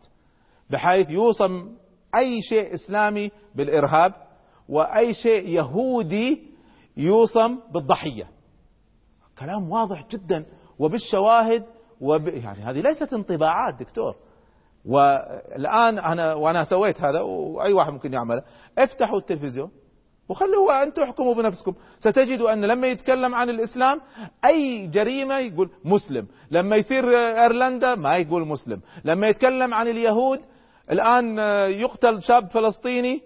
بحيث يوصم أي شيء إسلامي بالإرهاب وأي شيء يهودي يوصم بالضحية. كلام واضح جدا وبالشواهد يعني هذه ليست انطباعات دكتور. والآن أنا سويت هذا وأي واحد ممكن يعمله، افتحوا التلفزيون وخلوه أن تحكموا بنفسكم، ستجدوا أن لما يتكلم عن الإسلام أي جريمة يقول مسلم، لما يصير إيرلندا ما يقول مسلم، لما يتكلم عن اليهود الآن يقتل شاب فلسطيني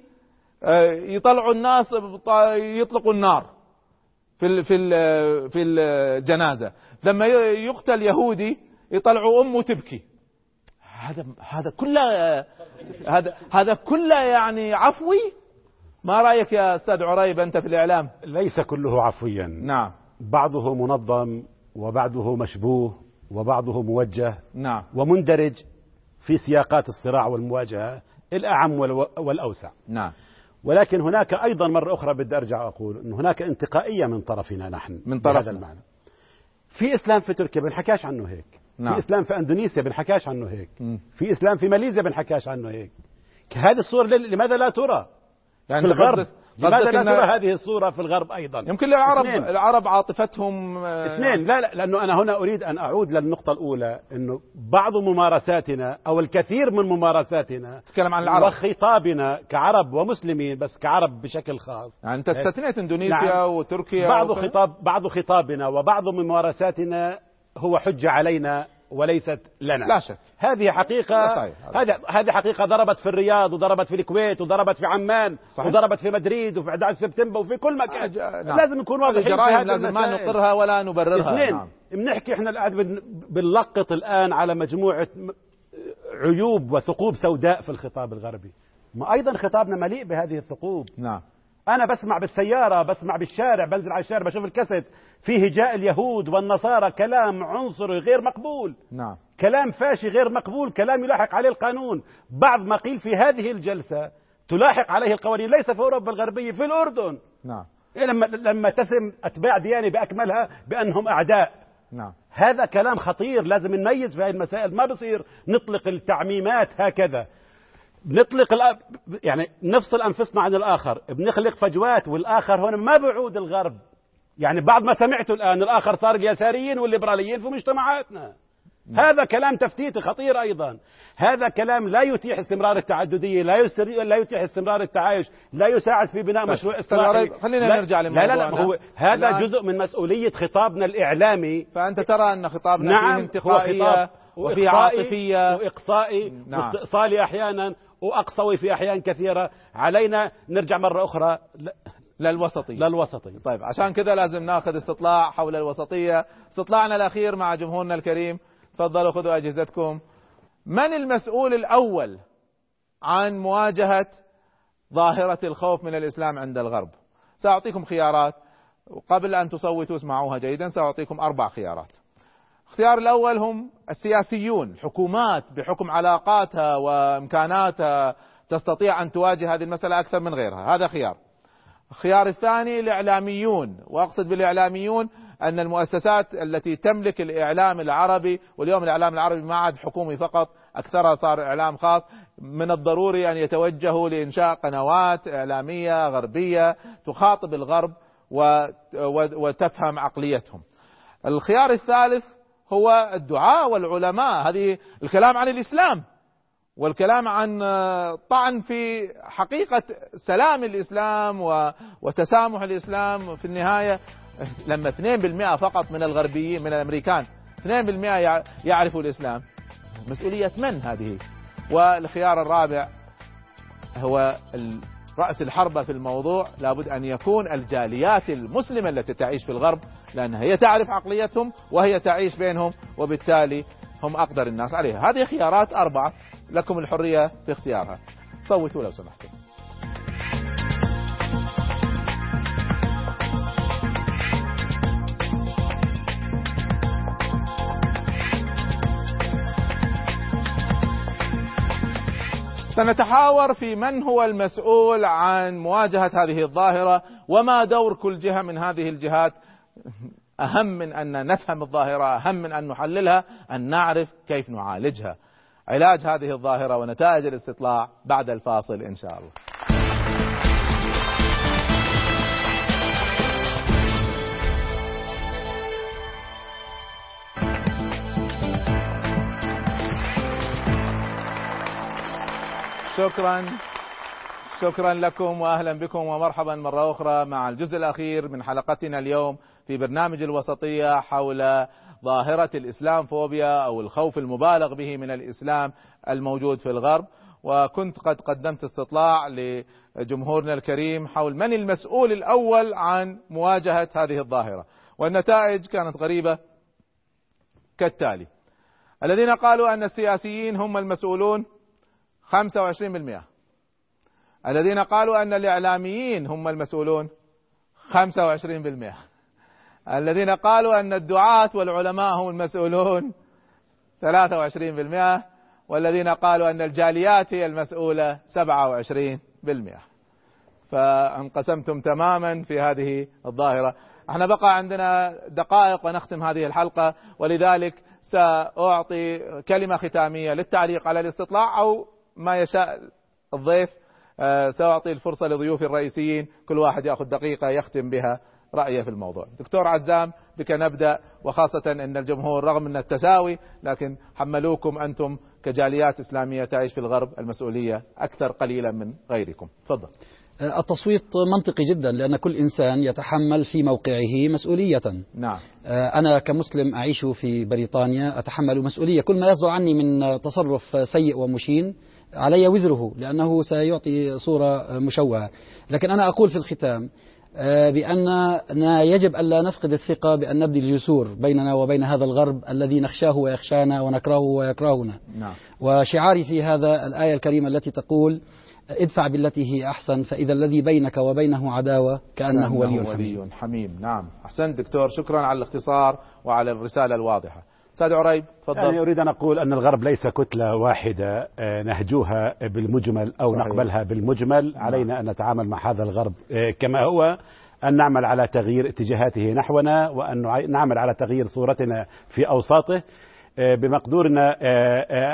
يطلعوا الناس يطلقوا النار في الجنازة، لما يقتل يهودي يطلعوا أمه تبكي. هذا كله يعني عفوي. ما رأيك يا أستاذ عريب أنت في الإعلام؟ ليس كله عفويا. نعم. بعضه منظم وبعضه مشبوه وبعضه موجه. نعم. ومندرج في سياقات الصراع والمواجهة الأعم والأوسع. نعم. ولكن هناك أيضا مرة أخرى بدي أرجع أقول أن هناك انتقائية من طرفنا نحن بهذا المعنى. في إسلام في تركيا بنحكاش عنه هيك. نعم. في إسلام في أندونيسيا بنحكاش عنه هيك. في إسلام في ماليزيا بنحكاش عنه هيك. هذه الصورة لماذا لا ترى؟ يعني في الغرب لماذا لا ترى هذه الصورة في الغرب أيضا؟ يمكن العرب عاطفتهم اثنين. لا لأنه أنا هنا أريد أن أعود للنقطة الأولى، أنه بعض ممارساتنا أو الكثير من ممارساتنا تتكلم عن العرب وخطابنا كعرب ومسلمين، بس كعرب بشكل خاص. يعني أنت استثنيت إندونيسيا. نعم. وتركيا. بعض خطابنا وبعض ممارساتنا هو حجة علينا وليست لنا. لا شك. هذه حقيقة. هذه حقيقة ضربت في الرياض وضربت في الكويت وضربت في عمان. صحيح. وضربت في مدريد وفي 11 سبتمبر وفي كل مكان. نعم. لازم نكون واضحين. الجرائم لازم ما نقرها ولا نبررها. اثنين. نعم. بنحكي احنا الآن بنلقط الآن على مجموعة عيوب وثقوب سوداء في الخطاب الغربي. ما أيضا خطابنا مليء بهذه الثقوب. نعم. أنا بسمع بالسيارة، بسمع بالشارع، بنزل على الشارع بشوف الكاسيت فيه هجاء اليهود والنصارى، كلام عنصري غير مقبول. نعم. كلام فاشي غير مقبول، كلام يلاحق عليه القانون. بعض ما قيل في هذه الجلسة تلاحق عليه القوانين ليس في أوروبا الغربية، في الأردن. نعم. لما تسم أتباع ديانة بأكملها بأنهم أعداء. نعم. هذا كلام خطير، لازم نميز في هذه المسائل. ما بصير نطلق التعميمات هكذا، نطلق يعني نفصل أنفسنا عن الآخر، بنخلق فجوات. والآخر هنا ما بعود الغرب، يعني بعد ما سمعته الآن الآخر صار اليساريين والليبراليين في مجتمعاتنا. هذا كلام تفتيتي خطير أيضا. هذا كلام لا يتيح استمرار التعددية، لا يتيح استمرار التعايش، لا يساعد في بناء مشروع إصلاحي. خلينا نرجع لموضوعنا. هو هذا جزء من مسؤولية خطابنا الإعلامي. فأنت ترى أن خطابنا فيه انتقائية وفيه عاطفية وإقصائي. نعم. واستئصالي أحيانا وأقصوي في أحيان كثيرة. علينا نرجع مرة أخرى للوسطية. طيب عشان كذا لازم ناخذ استطلاع حول الوسطية، استطلاعنا الأخير مع جمهورنا الكريم. تفضلوا خذوا أجهزتكم. من المسؤول الأول عن مواجهة ظاهرة الخوف من الإسلام عند الغرب؟ سأعطيكم خيارات وقبل أن تصوتوا اسمعوها جيدا. سأعطيكم 4 خيارات. الاختيار الأول هم السياسيون، الحكومات بحكم علاقاتها وإمكاناتها تستطيع أن تواجه هذه المسألة أكثر من غيرها، هذا خيار. الخيار الثاني الإعلاميون، وأقصد بالإعلاميون أن المؤسسات التي تملك الإعلام العربي، واليوم الإعلام العربي ما عاد حكومي فقط، أكثرها صار إعلام خاص، من الضروري أن يتوجهوا لإنشاء قنوات إعلامية غربية تخاطب الغرب وتفهم عقليتهم. الخيار الثالث هو الدعاء والعلماء، هذه الكلام عن الإسلام والكلام عن طعن في حقيقة سلام الإسلام وتسامح الإسلام. في النهاية لما 2% فقط من الغربيين من الأمريكان 2% يعرفوا الإسلام، مسؤولية من هذه؟ والخيار الرابع هو رأس الحربة في الموضوع، لابد أن يكون الجاليات المسلمة التي تعيش في الغرب، لأنها هي تعرف عقليتهم وهي تعيش بينهم، وبالتالي هم أقدر الناس عليها. هذه خيارات 4 لكم الحرية في اختيارها. صوتوا لو سمحتم. سنتحاور في من هو المسؤول عن مواجهة هذه الظاهرة، وما دور كل جهة من هذه الجهات. أهم من أن نفهم الظاهرة، أهم من أن نحللها، أن نعرف كيف نعالجها. علاج هذه الظاهرة ونتائج الاستطلاع بعد الفاصل إن شاء الله. شكرا لكم وأهلا بكم ومرحبا مرة أخرى مع الجزء الأخير من حلقتنا اليوم في برنامج الوسطية حول ظاهرة الإسلاموفوبيا أو الخوف المبالغ به من الإسلام الموجود في الغرب. وكنت قد قدمت استطلاع لجمهورنا الكريم حول من المسؤول الأول عن مواجهة هذه الظاهرة، والنتائج كانت غريبة كالتالي: الذين قالوا أن السياسيين هم المسؤولون 25%، الذين قالوا أن الإعلاميين هم المسؤولون 25%، الذين قالوا أن الدعاة والعلماء هم المسؤولون 23%، والذين قالوا أن الجاليات هي المسؤولة 27%. فانقسمتم تماما في هذه الظاهرة. احنا بقى عندنا دقائق ونختم هذه الحلقة، ولذلك سأعطي كلمة ختامية للتعليق على الاستطلاع أو ما يشاء الضيف. سأعطي الفرصة لضيوفي الرئيسيين، كل واحد يأخذ دقيقة يختم بها رأيه في الموضوع. دكتور عزام، بك نبدأ، وخاصة أن الجمهور رغم أن التساوي لكن حملوكم أنتم كجاليات إسلامية تعيش في الغرب المسؤولية أكثر قليلا من غيركم. تفضل. التصويت منطقي جدا، لأن كل إنسان يتحمل في موقعه مسؤولية. نعم. أنا كمسلم أعيش في بريطانيا أتحمل مسؤولية، كل ما يصدر عني من تصرف سيء ومشين علي وزره، لأنه سيعطي صورة مشوهة. لكن أنا أقول في الختام بأننا يجب ألا نفقد الثقة بأن نبني الجسور بيننا وبين هذا الغرب الذي نخشاه ويخشانا ونكرهه ويكرهنا. نعم. وشعاري في هذا الآية الكريمة التي تقول: ادفع بالتي هي أحسن فإذا الذي بينك وبينه عداوة كأنه ولي حميم. نعم، أحسن دكتور، شكرا على الاختصار وعلى الرسالة الواضحة. سيد عريب تفضل. أنا أريد أن أقول أن الغرب ليس كتلة واحدة نهجوها بالمجمل أو صحيح. نقبلها بالمجمل. علينا أن نتعامل مع هذا الغرب كما هو، أن نعمل على تغيير اتجاهاته نحونا، وأن نعمل على تغيير صورتنا في أوساطه. بمقدورنا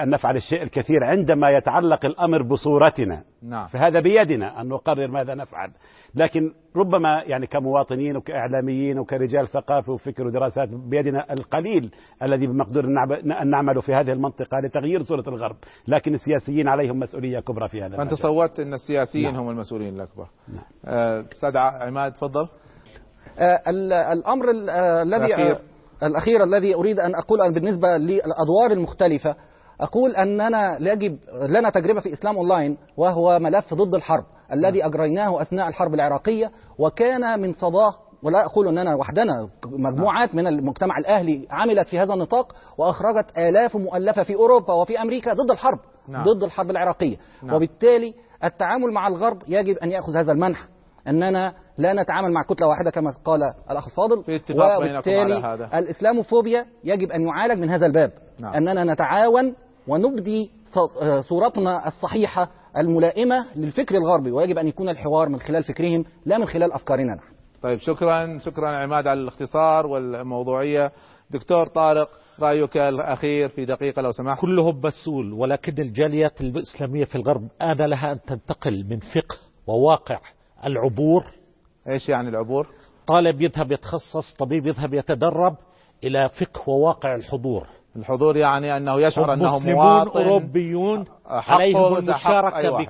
أن نفعل الشيء الكثير عندما يتعلق الأمر بصورتنا. نعم. فهذا بيدنا أن نقرر ماذا نفعل، لكن ربما يعني كمواطنين وكإعلاميين وكرجال ثقافة وفكر ودراسات بيدنا القليل الذي بمقدورنا أن نعمل في هذه المنطقة لتغيير صورة الغرب، لكن السياسيين عليهم مسؤولية كبرى في هذا. فأنت صوتت أن السياسيين نعم. هم المسؤولين الأكبر. نعم. سيد عماد تفضل. الأمر الأخير الذي أريد أن أقول أن بالنسبة للأدوار المختلفة، أقول أننا يجب لنا تجربة في إسلام أونلاين، وهو ملف ضد الحرب الذي أجريناه أثناء الحرب العراقية، وكان من صداه، ولا أقول أننا وحدنا، مجموعات من المجتمع الأهلي عملت في هذا النطاق وأخرجت آلاف مؤلفة في أوروبا وفي أمريكا ضد الحرب. نعم. ضد الحرب العراقية. نعم. وبالتالي التعامل مع الغرب يجب أن يأخذ هذا المنح، أننا لا نتعامل مع كتلة واحدة كما قال الأخ الفاضل، وبالتالي الإسلاموفوبيا يجب أن يعالج من هذا الباب. نعم. أننا نتعاون ونبدي صورتنا الصحيحة الملائمة للفكر الغربي، ويجب أن يكون الحوار من خلال فكرهم لا من خلال أفكارنا نحن. طيب شكرا عماد على الاختصار والموضوعية. دكتور طارق، رأيك الأخير في دقيقة لو سمحت. كلهم مسؤول، ولكن الجاليات الإسلامية في الغرب آن لها أن تنتقل من فقه وواقع العبور. إيش يعني العبور؟ طالب يذهب يتخصص، طبيب يذهب يتدرب، إلى فقه وواقع الحضور. الحضور يعني أنه يشعر أنه مواطن أوروبيون عليهم المشاركة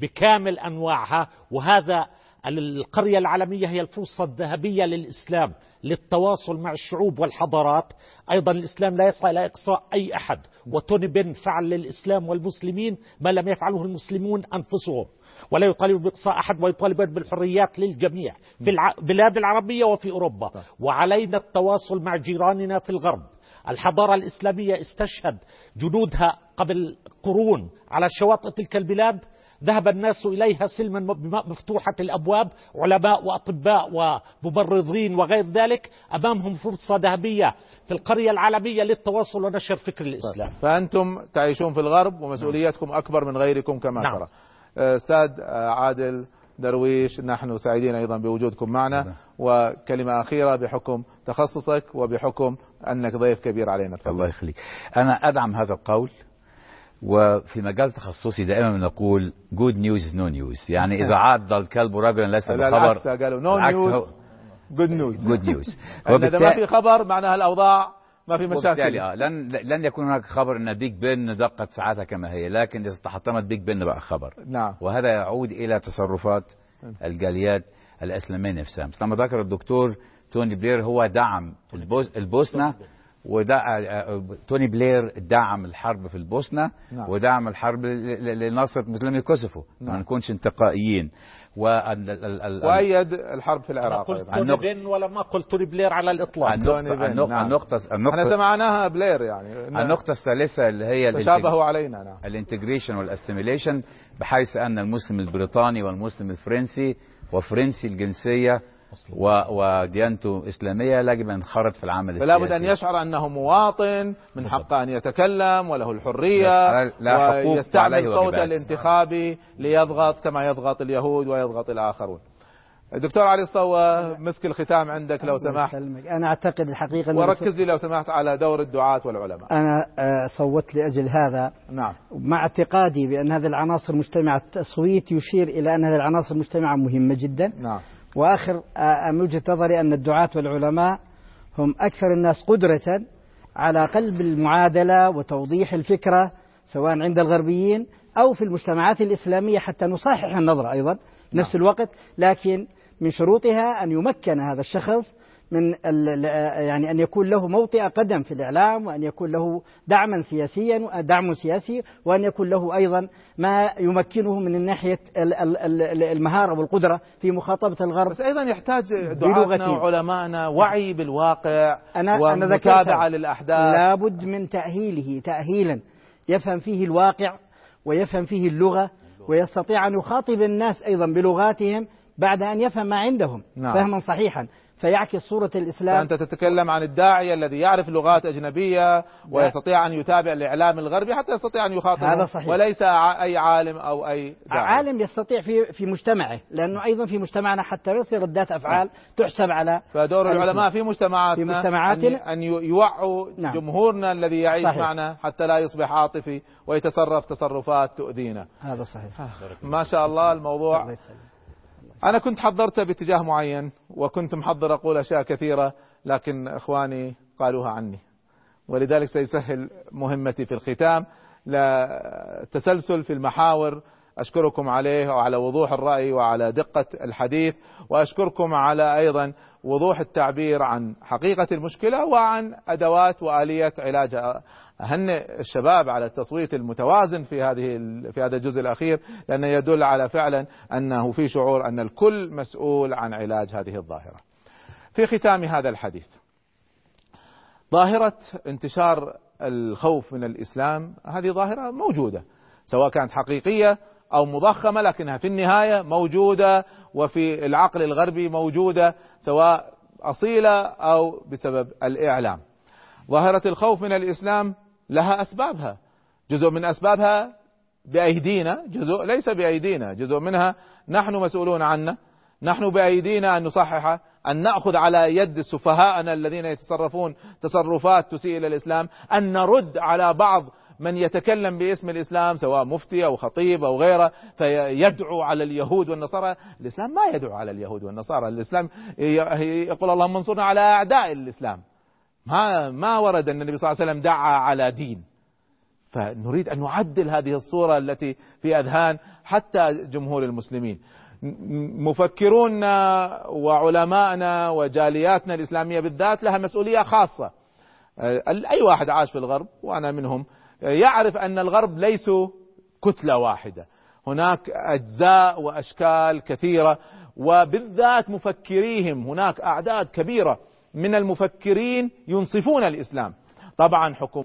بكامل أنواعها. وهذا القرية العالمية هي الفرصة الذهبية للإسلام للتواصل مع الشعوب والحضارات. أيضا الإسلام لا يسعى إلى إقصاء أي أحد، وتوني بلير فعل للإسلام والمسلمين ما لم يفعله المسلمون أنفسهم، ولا يطالب بإقصاء أحد، ويطالبون بالحريات للجميع في البلاد العربية وفي أوروبا. وعلينا التواصل مع جيراننا في الغرب. الحضارة الإسلامية استشهد جنودها قبل قرون على شواطئ تلك البلاد، ذهب الناس إليها سلما مفتوحة الأبواب، علماء وأطباء وممرضين وغير ذلك. أمامهم فرصة ذهبية في القرية العالمية للتواصل ونشر فكر الإسلام. فأنتم تعيشون في الغرب ومسؤوليتكم أكبر من غيركم كما ترى. أستاذ عادل درويش، نحن سعيدين أيضا بوجودكم معنا. وكلمة أخيرة بحكم تخصصك وبحكم أنك ضيف كبير علينا. الله يخليك. أنا أدعم هذا القول، وفي مجال تخصصي دائما نقول good news no news، يعني إذا عض الكلب رجلا ليس بخبر. العكس قالوا no news good news إذا ما في خبر معناها الأوضاع ما في مشاكل. لن يكون هناك خبر ان بيج بن دقت ساعتها كما هي، لكن إذا تحطمت بيج بن بقى خبر. نعم. وهذا يعود إلى تصرفات الجاليات الإسلامية نفسها. لما ذكر الدكتور توني بلير هو دعم البوسنة، توني بلير دعم الحرب في البوسنة. نعم. ودعم الحرب لنصرة مسلمي كوسوفو. نعم. ما نكونش انتقائيين. وأيد الحرب في العراق. توني بلير ولا ما قلت توني بلير على الإطلاق. النقطة احنا سمعناها بلير يعني. النقطة الثالثة اللي هي تشابهوا علينا. نعم. الانتجريشن والاسيميليشن، بحيث أن المسلم البريطاني والمسلم الفرنسي وفرنسي الجنسية وديانته إسلامية لا يجب أن ينخرط في العمل السياسي. فلا بد أن يشعر أنه مواطن، من حقه أن يتكلم وله الحرية، ويستعمل صوته الانتخابي ليضغط كما يضغط اليهود ويضغط الآخرون. دكتور علي الصوا، مسك الختام عندك لو سمحت. أنا أعتقد الحقيقة، وركز لي لو سمحت على دور الدعاة والعلماء. أنا صوت لأجل هذا. نعم. مع اعتقادي بأن هذه العناصر مجتمعة، التصويت يشير إلى أن هذه العناصر مجتمعة مهمة جدا. نعم. وآخر وجهة نظري أن الدعاة والعلماء هم أكثر الناس قدرة على قلب المعادلة وتوضيح الفكرة، سواء عند الغربيين أو في المجتمعات الإسلامية، حتى نصحح النظرة أيضا في نفس الوقت. لكن من شروطها أن يمكن هذا الشخص من يعني أن يكون له موطئ قدم في الإعلام، وأن يكون له دعما سياسيا ودعم سياسي، وأن يكون له أيضا ما يمكنه من ناحية المهارة والقدرة في مخاطبة الغرب. بس أيضا يحتاج دعاتنا وعلمائنا وعي بالواقع ومتابعة للأحداث. لابد من تأهيله تأهيلا يفهم فيه الواقع ويفهم فيه اللغة، ويستطيع أن يخاطب الناس أيضا بلغاتهم بعد أن يفهم ما عندهم. نعم. فهما صحيحا فيعكس صورة الإسلام. فأنت تتكلم عن الداعية الذي يعرف لغات أجنبية ويستطيع أن يتابع الإعلام الغربي حتى يستطيع أن يخاطب. هذا صحيح. وليس أي عالم أو أي داعية. عالم يستطيع في مجتمعه، لأنه أيضا في مجتمعنا حتى يصير ردات أفعال تحسب على. فدور العلماء في مجتمعاتنا أن يوعوا. نعم. جمهورنا الذي يعيش. صحيح. معنا، حتى لا يصبح عاطفي ويتصرف تصرفات تؤذينا. هذا صحيح. ما شاء الله. الموضوع أنا كنت حضرته باتجاه معين، وكنت محضر أقول أشياء كثيرة، لكن إخواني قالوها عني، ولذلك سيسهل مهمتي في الختام. لتسلسل في المحاور أشكركم عليه، وعلى وضوح الرأي وعلى دقة الحديث، وأشكركم على أيضا وضوح التعبير عن حقيقة المشكلة وعن أدوات وآلية علاجها. أهنئ الشباب على التصويت المتوازن في هذا الجزء الأخير، لأنه يدل على فعلا أنه في شعور أن الكل مسؤول عن علاج هذه الظاهرة. في ختام هذا الحديث، ظاهرة انتشار الخوف من الإسلام هذه ظاهرة موجودة، سواء كانت حقيقية أو مضخمة، لكنها في النهاية موجودة، وفي العقل الغربي موجودة، سواء أصيلة أو بسبب الإعلام. ظاهرة الخوف من الإسلام لها أسبابها، جزء من أسبابها بأيدينا، جزء ليس بأيدينا، جزء منها نحن مسؤولون عنه، نحن بأيدينا أن نصحح، أن نأخذ على يد سفهاءنا الذين يتصرفون تصرفات تسيء إلى الإسلام، أن نرد على بعض من يتكلم باسم الإسلام سواء مفتي أو خطيب أو غيره فيدعو على اليهود والنصارى. الإسلام ما يدعو على اليهود والنصارى، الإسلام يقول اللهم انصرنا على أعداء الإسلام. ما ورد أن النبي صلى الله عليه وسلم دعا على دين. فنريد أن نعدل هذه الصورة التي في أذهان حتى جمهور المسلمين. مفكروننا وعلماءنا وجالياتنا الإسلامية بالذات لها مسؤولية خاصة. أي واحد عاش في الغرب وأنا منهم يعرف أن الغرب ليسوا كتلة واحدة، هناك أجزاء وأشكال كثيرة، وبالذات مفكريهم هناك أعداد كبيرة من المفكرين ينصفون الإسلام. طبعا حكومة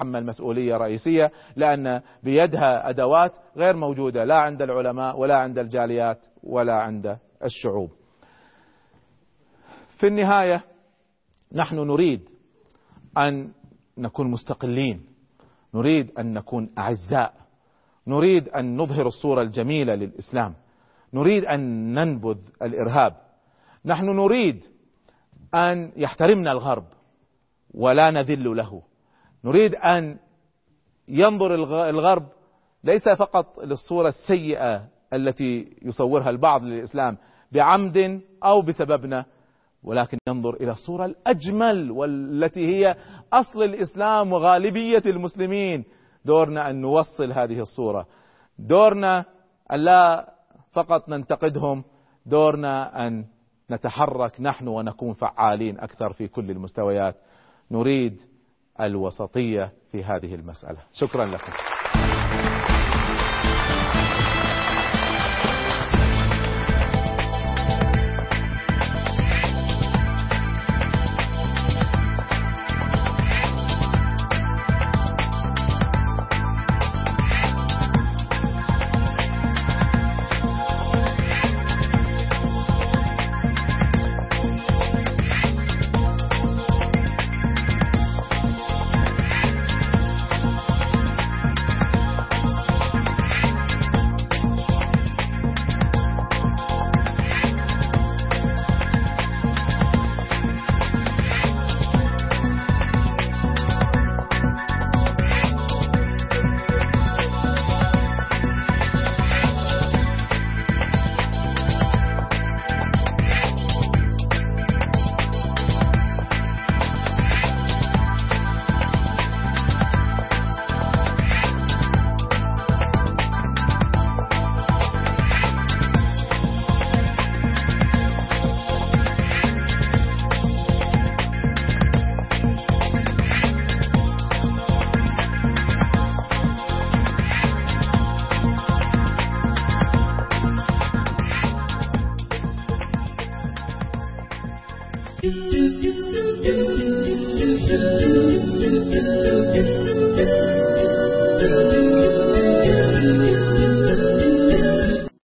تحمل مسؤولية رئيسية لأن بيدها أدوات غير موجودة لا عند العلماء ولا عند الجاليات ولا عند الشعوب. في النهاية نحن نريد أن نكون مستقلين، نريد أن نكون أعزاء، نريد أن نظهر الصورة الجميلة للإسلام، نريد أن ننبذ الإرهاب، نحن نريد أن يحترمنا الغرب ولا نذل له، نريد أن ينظر الغرب ليس فقط للصورة السيئة التي يصورها البعض للإسلام بعمد أو بسببنا، ولكن ينظر إلى الصورة الأجمل والتي هي أصل الإسلام وغالبية المسلمين. دورنا أن نوصل هذه الصورة، دورنا أن لا فقط ننتقدهم، دورنا أن نتحرك نحن ونكون فعالين أكثر في كل المستويات. نريد الوسطية في هذه المسألة. شكرا لكم.